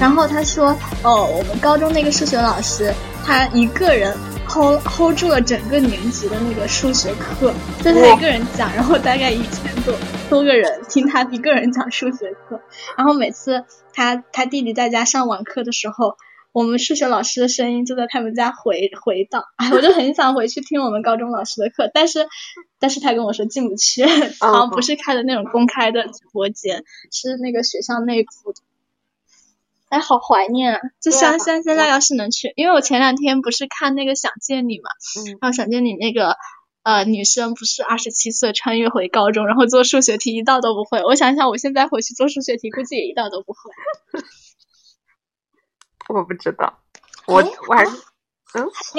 然后他说我们高中那个数学老师他一个人 hold 住了整个年级的那个数学课，就他一个人讲，然后大概1000多个人听他一个人讲数学课。然后每次他弟弟在家上网课的时候，我们数学老师的声音就在他们家回荡，哎，我就很想回去听我们高中老师的课，但是他跟我说进不去，然后不是开的那种公开的直播间，是那个学校内部的。哎，好怀念啊！就像现在要是能去，因为我前两天不是看那个想见你嘛，然后想见你那个女生不是27岁穿越回高中，然后做数学题一道都不会。我想想，我现在回去做数学题，估计也一道都不会。我不知道，我还是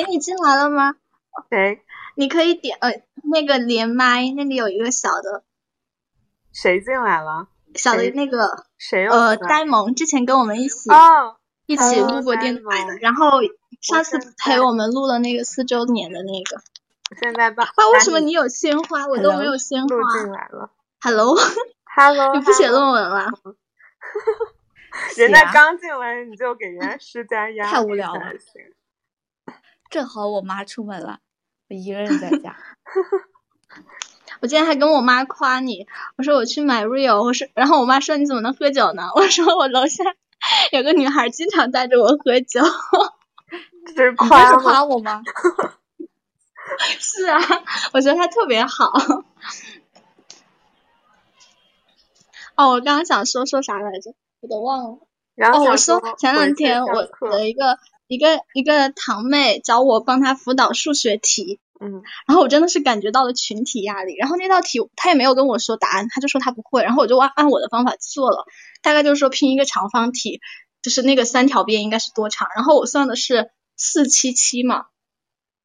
你进来了吗？谁？你可以点那个连麦，那里有一个小的。谁进来了？小的那个谁呆萌之前跟我们一起录过电台的，然后上次陪我们录了那个4周年的那个。现在吧。啊，为什么你有鲜花，我都没有鲜花？录进来了。Hello， 你不写论文了？人家刚进来你就给人家施加压力，太无聊了。正好我妈出门了，我一个人在家。我今天还跟我妈夸你，我说我去买 Rio， 然后我妈说你怎么能喝酒呢？我说我楼下有个女孩经常带着我喝酒。这是夸我吗？是啊，我觉得她特别好。哦，我刚刚想说啥来着，我都忘了。然后我说前两天我的一个堂妹找我帮她辅导数学题。然后我真的是感觉到了群体压力，然后那道题他也没有跟我说答案，他就说他不会，然后我就按我的方法做了，大概就是说拼一个长方体，就是那个3条边应该是多长，然后我算的是477嘛，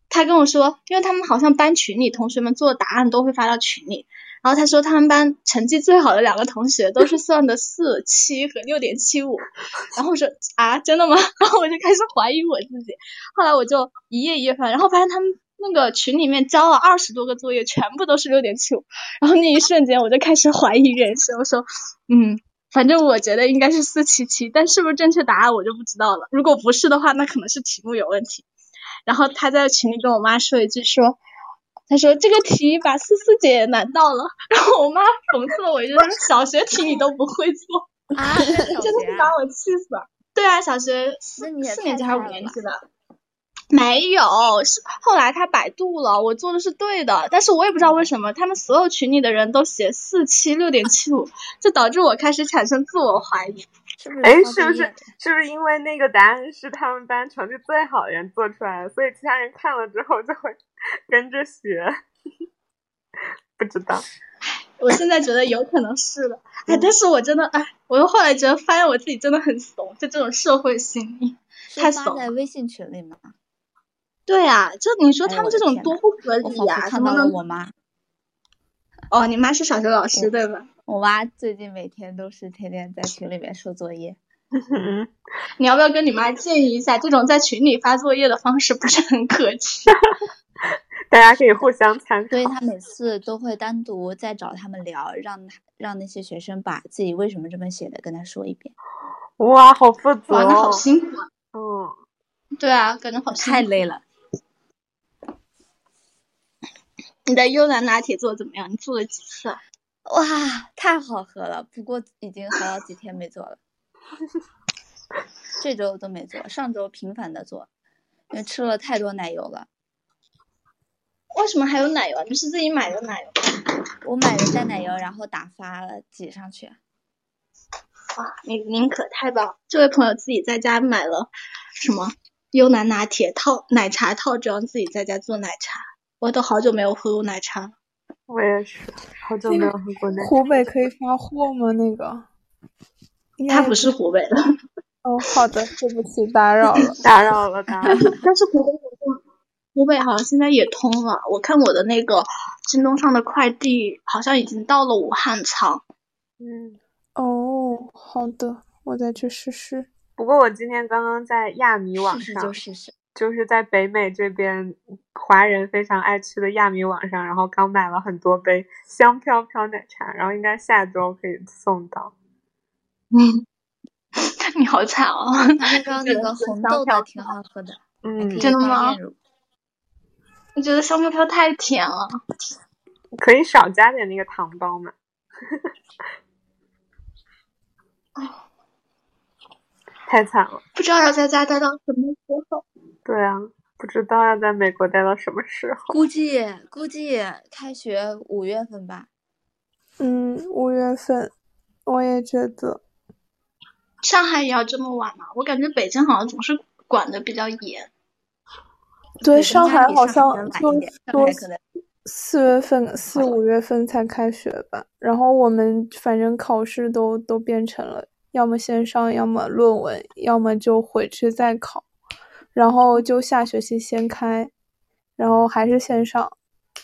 他跟我说因为他们好像班群里同学们做的答案都会发到群里，然后他说他们班成绩最好的2个同学都是算的4.7和 6.75， 然后我说啊真的吗？然后我就开始怀疑我自己，后来我就一页翻，然后发现他们那个群里面交了20多个作业，全部都是 6.75， 然后那一瞬间我就开始怀疑人生，我说反正我觉得应该是477，但是不是正确答案我就不知道了，如果不是的话那可能是题目有问题。然后他在群里跟我妈说一句说，他说这个题把思姐也难到了，然后我妈讽刺我一句，小学题你都不会做啊！真的是把我气死了。对啊，小学4年级还是5年级的。没有，是后来他百度了，我做的是对的，但是我也不知道为什么他们所有群里的人都写47 6.75，就导致我开始产生自我怀疑。是不是因为那个答案是他们班成绩最好的人做出来的，所以其他人看了之后就会跟着学？不知道。我现在觉得有可能是的，但是我真的我又后来觉得发现我自己真的很怂，就这种社会心理太怂。在微信群里吗？对啊，就你说他们这种多不合理啊！看到了我妈。哦，你妈是小学老师对吧？我妈最近每天都是天天在群里面说作业。你要不要跟你妈建议一下，这种在群里发作业的方式不是很可取？大家可以互相参考。所以她每次都会单独再找他们聊，让那些学生把自己为什么这么写的跟她说一遍。哇，好负责！哇，那好辛苦啊。对啊，感觉好辛苦。太累了。你的幽兰拿铁做的怎么样？你做了几次？哇，太好喝了！不过已经好几天没做了，这周都没做，上周频繁的做，因为吃了太多奶油了。为什么还有奶油？你是自己买的奶油？我买的淡奶油，然后打发了挤上去。哇，您可太棒！这位朋友自己在家买了什么幽兰拿铁套奶茶套装，自己在家做奶茶。我都好久没有喝奶茶。我也是，好久没有喝过奶茶。湖北可以发货吗？那个？他不是湖北的。哦，好的，对不起，打扰了。但是湖北好像现在也通了。我看我的那个京东上的快递好像已经到了武汉仓。哦，好的，我再去试试。不过我今天刚刚在亚米网上就是在北美这边华人非常爱吃的亚米网上，然后刚买了很多杯香飘飘奶茶，然后应该下周可以送到。你好惨哦！刚那个红豆的挺好喝的。真的吗？我觉得香飘飘太甜了，可以少加点那个糖包嘛。太惨了，不知道要在家待到什么时候。对啊，不知道要在美国待到什么时候，估计开学5月份吧。5月份，我也觉得。上海也要这么晚吗？我感觉北京好像总是管得比较严。对，上海好像多4月份、4、5月份才开学吧。然后我们反正考试都变成了要么线上，要么论文，要么就回去再考。然后就下学期先开，然后还是线上，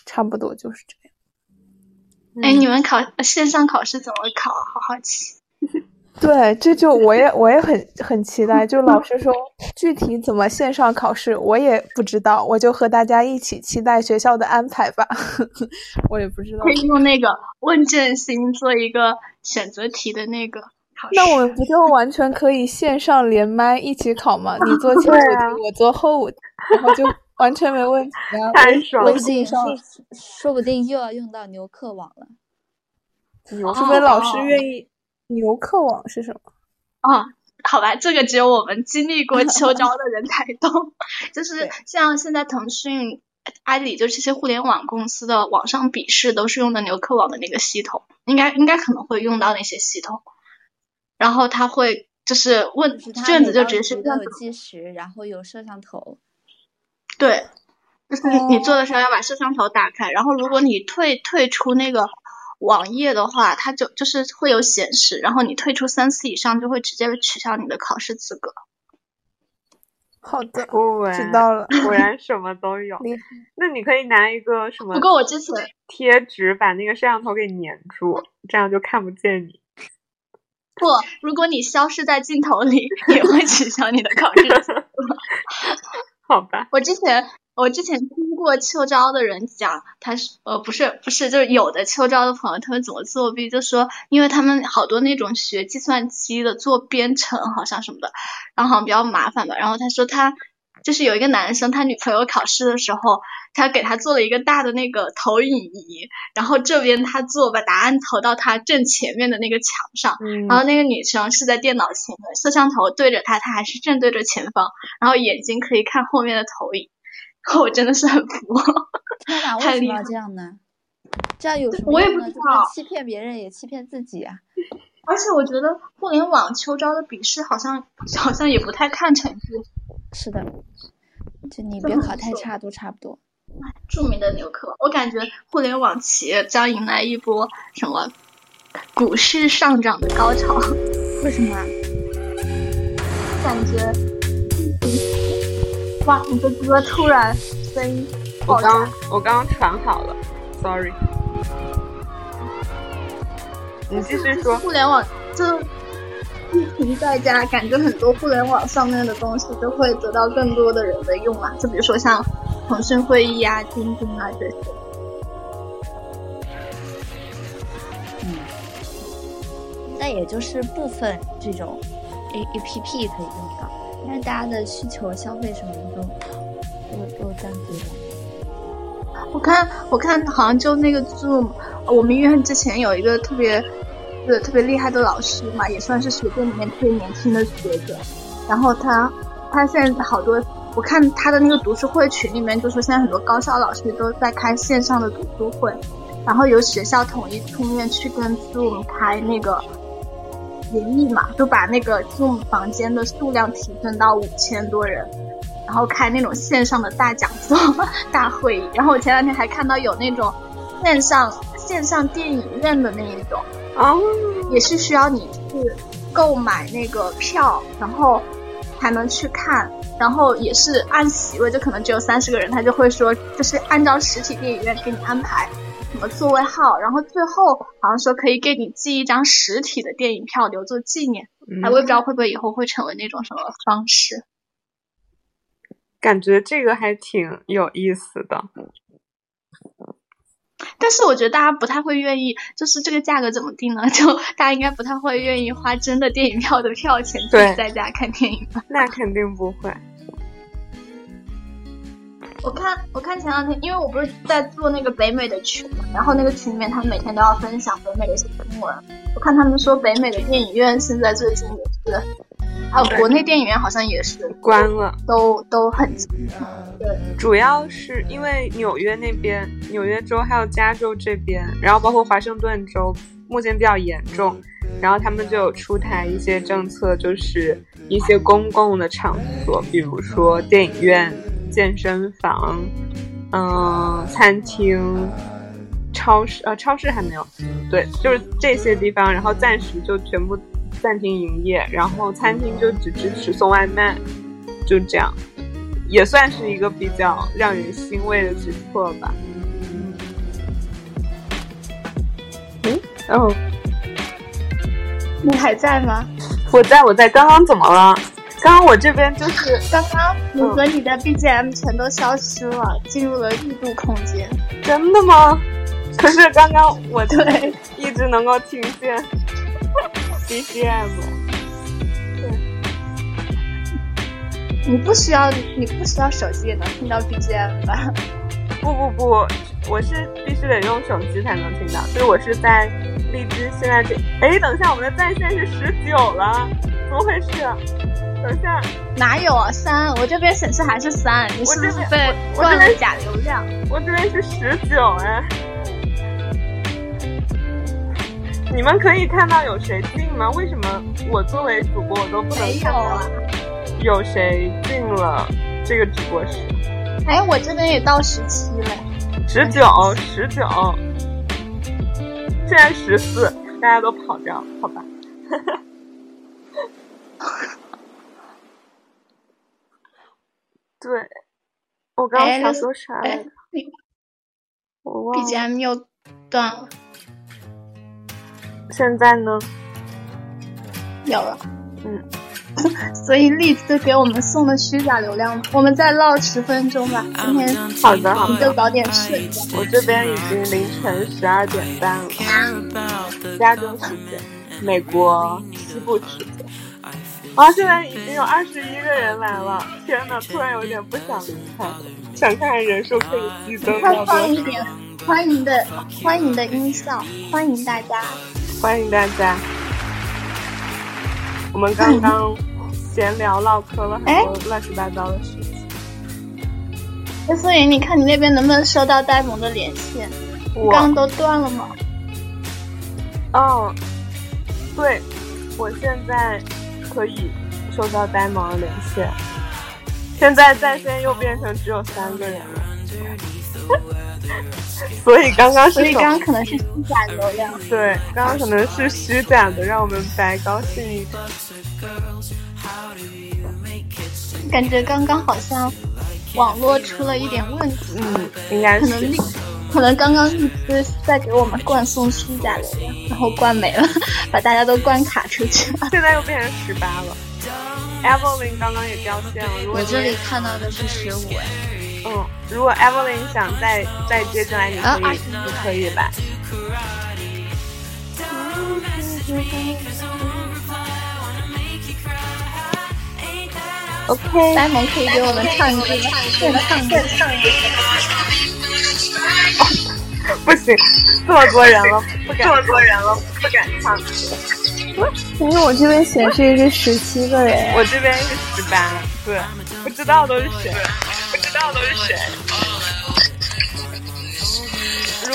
差不多就是这样。哎，你们考线上考试怎么考？好好奇。对，这就我也很期待。就老师说具体怎么线上考试，我也不知道，我就和大家一起期待学校的安排吧。我也不知道。可以用那个问卷型做一个选择题的那个考试。那我们不就完全可以线上连麦一起考吗？你做前五题，我做后五题，然后就完全没问题啊！太爽了！说不定又要用到牛课网了。除非老师愿意。牛课网是什么？好吧，这个只有我们经历过秋招的人才懂。就是像现在腾讯、阿里，就这些互联网公司的网上笔试都是用的牛课网的那个系统，应该可能会用到那些系统。然后他会就是问卷子就直接是有计时，然后有摄像头。对，就是你做的时候要把摄像头打开，然后如果你退出那个网页的话，它就是会有显示，然后你退出3次以上就会直接取消你的考试资格。好的，知道了，果然什么都有。那你可以拿一个什么？不过我之前贴纸把那个摄像头给粘住，这样就看不见你。不，如果你消失在镜头里，也会取消你的考试资格。好吧，我之前听过秋招的人讲，他是不是就是有的秋招的朋友他们怎么作弊，就说因为他们好多那种学计算机的做编程好像什么的，然后好像比较麻烦吧。然后他说他就是有一个男生，他女朋友考试的时候，他给他做了一个大的那个投影仪，然后这边他做把答案投到他正前面的那个墙上，然后那个女生是在电脑前面，摄像头对着他，他还是正对着前方，然后眼睛可以看后面的投影。我真的是很服。天哪，为什么要这样呢？这样有什么用呢？就是欺骗别人也欺骗自己啊。而且我觉得互联网秋招的笔试好像也不太看成绩。是的，就你别考太差都差不多。著名的牛课，我感觉互联网企业将迎来一波什么股市上涨的高潮。为什么？感觉。哇，你的歌突然声音爆炸！我刚传好了 ，sorry。你继续说。互联网就疫情在家，感觉很多互联网上面的东西都会得到更多的人的用嘛，就比如说像腾讯会议啊、钉钉啊这些。那也就是部分这种 APP 可以用到。但是大家的需求、消费什么的都占据了。我看好像就那个 Zoom， 我们医院之前有一个特别厉害的老师嘛，也算是学界里面特别年轻的学者。然后他现在好多，我看他的那个读书会群里面就说，现在很多高校老师都在开线上的读书会，然后由学校统一出面去跟 Zoom 开那个。演绎嘛，就把那个 Zoom 房间的数量提升到5000多人，然后开那种线上的大讲座、大会议。然后我前两天还看到有那种线上电影院的那一种，也是需要你去购买那个票，然后才能去看。然后也是按席位，就可能只有30个人，他就会说，就是按照实体电影院给你安排。什么座位号，然后最后好像说可以给你寄一张实体的电影票留作纪念。我也不知道会不会以后会成为那种什么方式。感觉这个还挺有意思的，但是我觉得大家不太会愿意，就是这个价格怎么定呢？就大家应该不太会愿意花真的电影票的票钱自己在家看电影吧？那肯定不会。我看前两天，因为我不是在做那个北美的群嘛，然后那个群里面他每天都要分享北美的一些新闻。我看他们说北美的电影院现在最近也是啊，国内电影院好像也是关了，都很紧。对，主要是因为纽约那边，纽约州还有加州这边，然后包括华盛顿州目前比较严重，然后他们就有出台一些政策，就是一些公共的场所，比如说电影院、健身房、餐厅、超市还没有，对，就是这些地方，然后暂时就全部暂停营业，然后餐厅就只支持送外卖，就这样，也算是一个比较让人欣慰的举措吧。哦，你还在吗？我在，刚刚怎么了？刚刚我这边就是刚刚你和你的 BGM 全都消失了，进入了异度空间。真的吗？可是刚刚我对一直能够听见 BGM。对，你不需要手机也能听到 BGM 吧？不，我是必须得用手机才能听到，所以我是在荔枝现在这。哎，等一下，我们的在线是19了，怎么回事？等一下，哪有啊？3，我这边显示还是3，你是不是被灌了假流量？我这边是19哎。你们可以看到有谁进吗？为什么我作为主播我都不能看到有谁进了这个直播室？哎，我这边也到17了，19，现在14，大家都跑掉了，好吧？对，我刚刚想说啥来着？我忘了。BGM 又断了。现在呢？有了。嗯。所以荔枝给我们送的虚假流量，我们再唠10分钟吧。今天好的，你就早点睡。我这边已经凌晨12:30了，加州时间，美国西部时间。啊，现在已经有21个人来了，天哪！突然有点不想离开，想看看人数可以激增到多少。快放一点欢迎的音效，欢迎大家。我们刚刚闲聊唠嗑了很多乱七八糟的事情。所以你看你那边能不能收到呆萌的连线？我刚都断了吗？哦，对，我现在可以收到呆萌的连线。现在在线又变成只有3个人了。所以刚刚可能是虚假流量。对，刚刚可能是虚假的，让我们白高兴一点。感觉刚刚好像网络出了一点问题。应该是可能刚刚一直在给我们灌送虚假流量，然后灌没了，把大家都灌卡出去了。现在又变成18了。Evelyn 刚刚也掉线了。我这里看到的是15哎。如果 Evelyn 想再接进来，你可以来。OK， 呆萌可以给我们唱歌，现唱歌。不行，这么多人了，不敢唱歌。因为我这边显示是17个人，我这边是18，对，不知道都是谁。如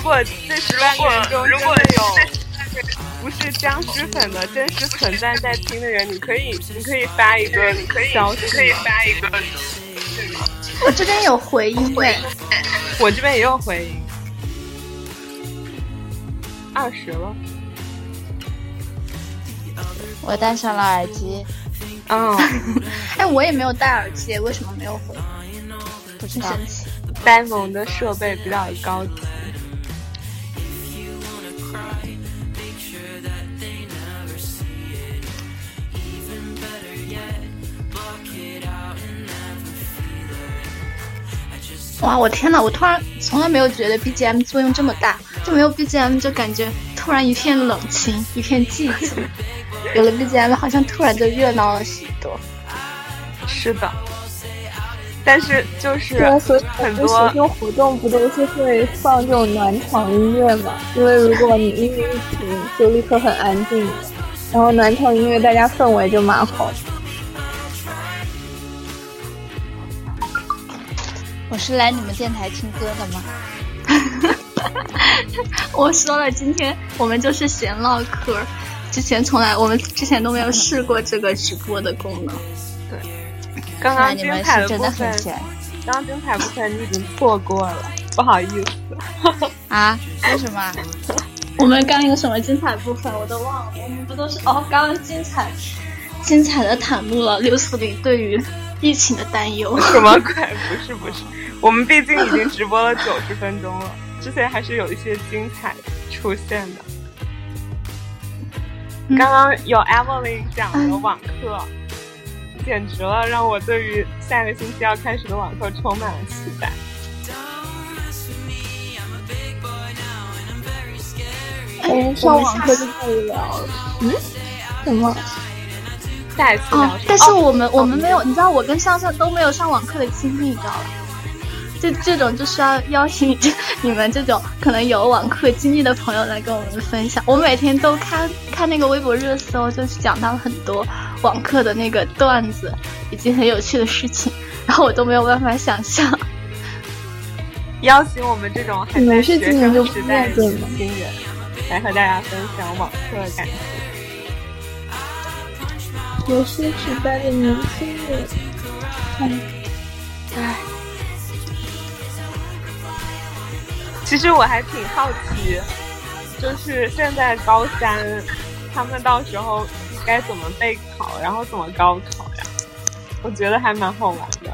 果这10万个人中有不是僵尸粉的真实存在在听的人，你可以发一个，你可以发一个。我这边有回音，我这边也有回音。20了，我戴上了耳机。哎，我也没有戴耳机，为什么没有回？不知道。呆萌的设备比较高级。哇，我天哪！我突然从来没有觉得 BGM 作用这么大，就没有 BGM 就感觉突然一片冷清，一片寂静。有了 BGM 好像突然就热闹了许多。是的，但是就是很多这种活动不都是会放这种暖场音乐吗？因为如果你音乐一停就立刻很安静。然后暖场音乐大家氛围就蛮好。我是来你们电台听歌的吗？我说了，今天我们就是闲唠嗑，我们之前都没有试过这个直播的功能。对，刚刚精彩的部分，你已经错过了，不好意思。啊？为什么？我们刚有什么精彩部分我都忘了，我们不都是刚刚精彩的袒露了640对于疫情的担忧。什么鬼？不是，我们毕竟已经直播了90分钟了，之前还是有一些精彩出现的。刚刚有 Evelyn 讲的网课，简直了，让我对于下个星期要开始的网课充满了期待。上网课就太无聊了。怎么？下一次聊。但是我们没有，你知道我跟上上都没有上网课的经历，你知道吧？这种就是要邀请你们这种可能有网课经历的朋友来跟我们分享。我每天都看那个微博热搜，就是讲到很多网课的那个段子以及很有趣的事情，然后我都没有办法想象。邀请我们这种还在学生时代的新人来和大家分享网课的感觉。学生时代的年轻人，其实我还挺好奇，就是现在高三，他们到时候该怎么备考，然后怎么高考呀？我觉得还蛮好玩的，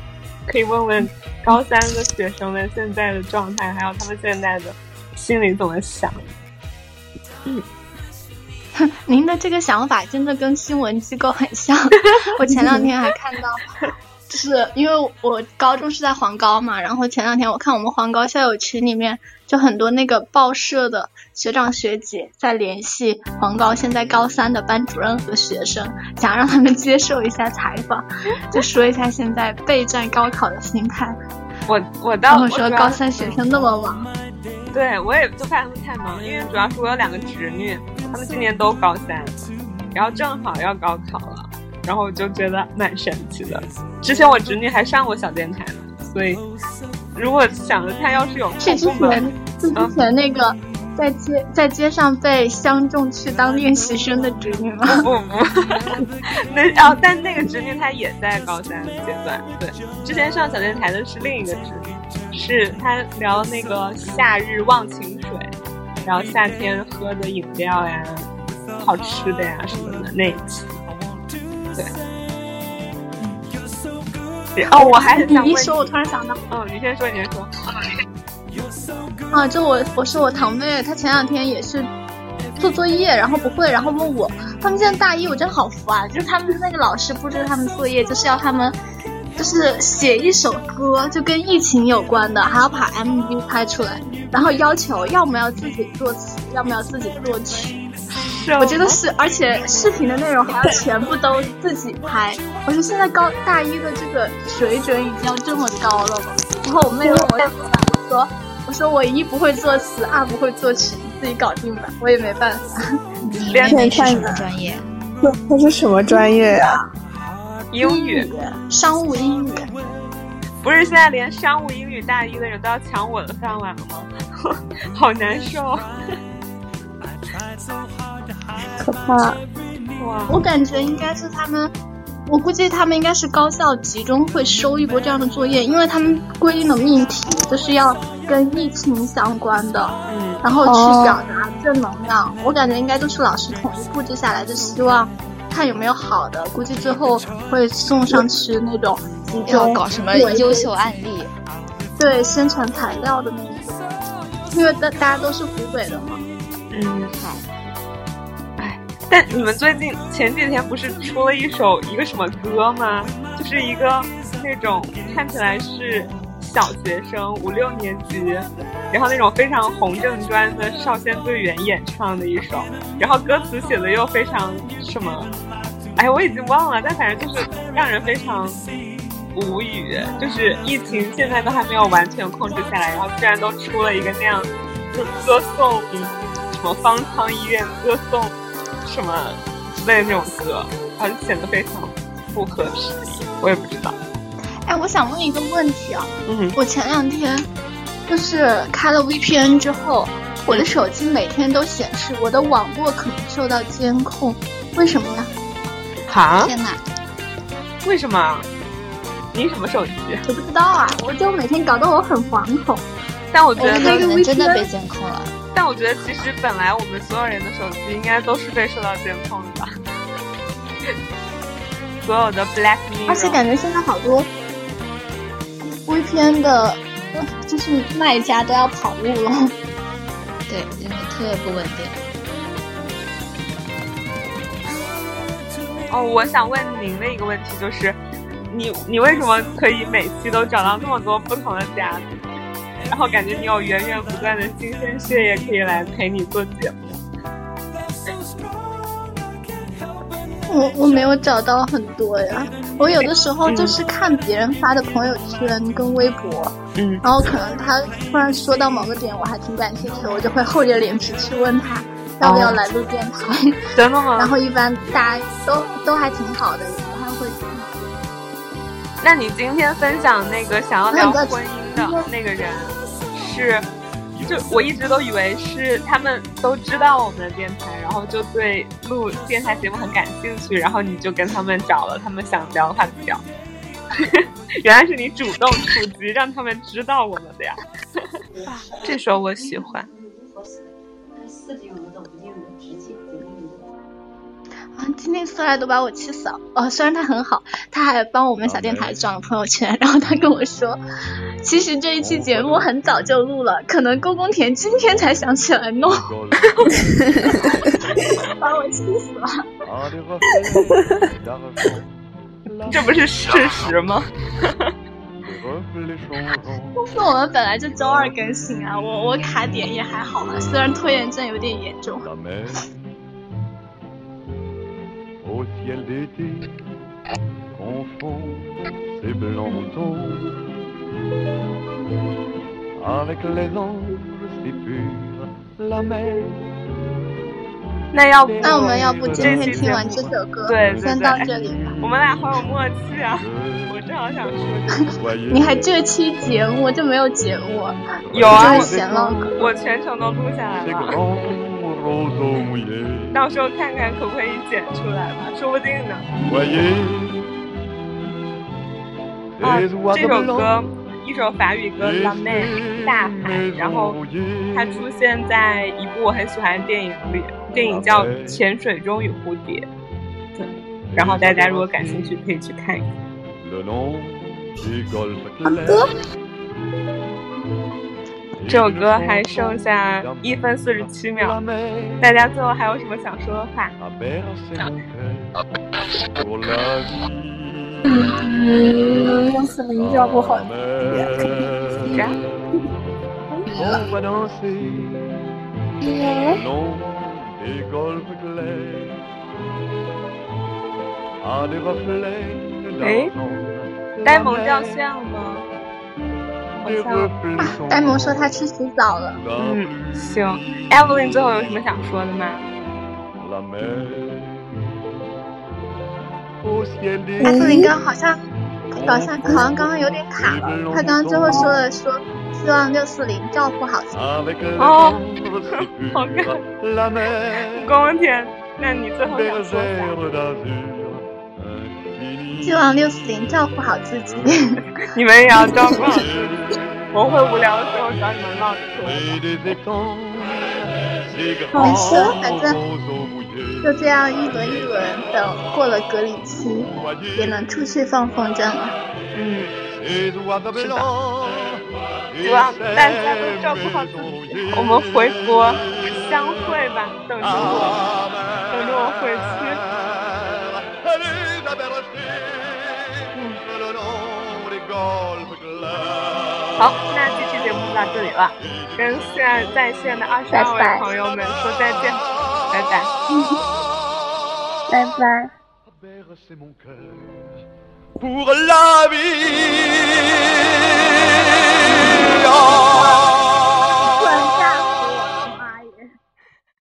可以问问高三的学生们现在的状态，还有他们现在的心里怎么想。您的这个想法真的跟新闻机构很像。我前两天还看到，就是因为我高中是在黄高嘛，然后前两天我看我们黄高校友群里面就很多那个报社的学长学姐在联系黄高现在高三的班主任和学生，想让他们接受一下采访，就说一下现在备战高考的心态。我说高三学生那么忙。对，我也就怕他们太忙，因为主要是我有两个侄女，他们今年都高三，然后正好要高考了，然后我就觉得蛮神奇的。之前我侄女还上过小电台呢，所以如果想着她要是有空部门，之前那个在街上被相中去当练习生的侄女吗？不，但那个侄女她也在高三阶段。对，之前上小电台的是另一个侄女。是他聊那个夏日忘情水，然后夏天喝的饮料呀、好吃的呀什么的那一期。对，我还很想问你一说，我突然想到，你先说。就我是我堂妹，她前两天也是做作业，然后不会，然后问我，他们现在大一，我真好烦，就是他们那个老师布置他们作业，就是要他们。就是写一首歌，就跟疫情有关的，还要把 MV 拍出来，然后要求要么要自己作词，要么要自己作曲。我觉得是，而且视频的内容还要全部都自己拍。我觉得现在大一的这个水准已经要这么高了吧？然后我妹问我怎么办，我说我一不会作词，二不会作曲，自己搞定吧，我也没办法。你妹妹是什么专业？她是什么专业呀？英语，商务英语。不是现在连商务英语大一的人都要抢我的饭碗了吗？好难受，可怕。哇，我感觉应该是他们，我估计他们应该是高校集中会收一波这样的作业，因为他们规定的命题就是要跟疫情相关的，然后去表达正能量。我感觉应该都是老师统一布置下来，就希望看有没有好的，估计最后会送上去那种要搞什么优秀案例，对宣传材料的那一种，因为大家都是湖北的嘛。好。但你们最近前几天不是出了一个什么歌吗？就是一个那种看起来是小学生5、6年级，然后那种非常红正专的少先队员演唱的一首，然后歌词写的又非常什么，我已经忘了，但反正就是让人非常无语，就是疫情现在都还没有完全控制下来，然后居然都出了一个那样，就是歌颂什么方舱医院，歌颂什么类的那种歌，好像显得非常不可思议，我也不知道。哎，我想问一个问题啊，我前两天就是开了 VPN 之后，我的手机每天都显示我的网络可能受到监控，为什么呢？哈？天哪！为什么？你什么手机？我不知道啊，我就每天搞得我很惶恐。但我觉得那个 VPN 真的被监控了。但我觉得其实本来我们所有人的手机应该都是被受到监控的吧。所有的 Black Mirror。而且感觉现在好多 VPN 的，就是卖家都要跑路了。对，因为特别不稳定。哦，我想问您的一个问题就是，你为什么可以每期都找到那么多不同的家庭，然后感觉你有源源不断的新鲜血液可以来陪你做节目？我没有找到很多呀，我有的时候就是看别人发的朋友圈跟微博，然后可能他突然说到某个点我还挺感兴趣的，我就会厚着脸皮去问他要不要来录电台。真的吗？然后一般大家都还挺好的，也不太会。那你今天分享那个想要聊婚姻的那个人是，就我一直都以为是他们都知道我们的电台，然后就对录电台节目很感兴趣，然后你就跟他们找了他们想聊的话题聊。原来是你主动出击让他们知道我们的呀。这时候我喜欢啊，今天苏来都把我气死了。虽然他很好，他还帮我们小电台转了朋友圈，然后他跟我说，其实这一期节目很早就录了，可能公公田今天才想起来弄。把我气死了。这不是事实吗？但是我们本来就周二更新啊，我卡点也还好啊，虽然拖延症有点严重。那我们要不今天听完这首歌，对，先到这里吧。我们俩好有默契啊！我正好想说，你还这期节目就没有节目？有啊，我全程都录下来了。到时候看看可不可以剪出来吧，说不定呢。这首歌，一首法语歌《La Mer》大海，然后它出现在一部我很喜欢的电影里，电影叫《潜水钟与蝴蝶》。对，然后大家如果感兴趣可以去看一看。好的。这首歌还剩下1分47秒，大家最后还有什么想说的话？用此名叫不好听。哎，呆萌掉线了吗？呆萌说他去洗澡了。行 Evelyn 最后有什么想说的吗？Evelyn 好像刚刚有点卡了，他刚刚最后说了说希望640照顾好自己。哦，好看。光天，那你最后想说啥？希望640照顾好自己。你们也要照顾好自己。我会无聊的时候找你们唠嗑。没事，反正就这样一轮一轮的，过了隔离期也能出去放风筝了。是的。希望大家都照顾好自己。我们回国相会吧，等着我回去。好，那这期节目就到这里了，跟现在在线的22位朋友们说再见，拜拜，拜拜。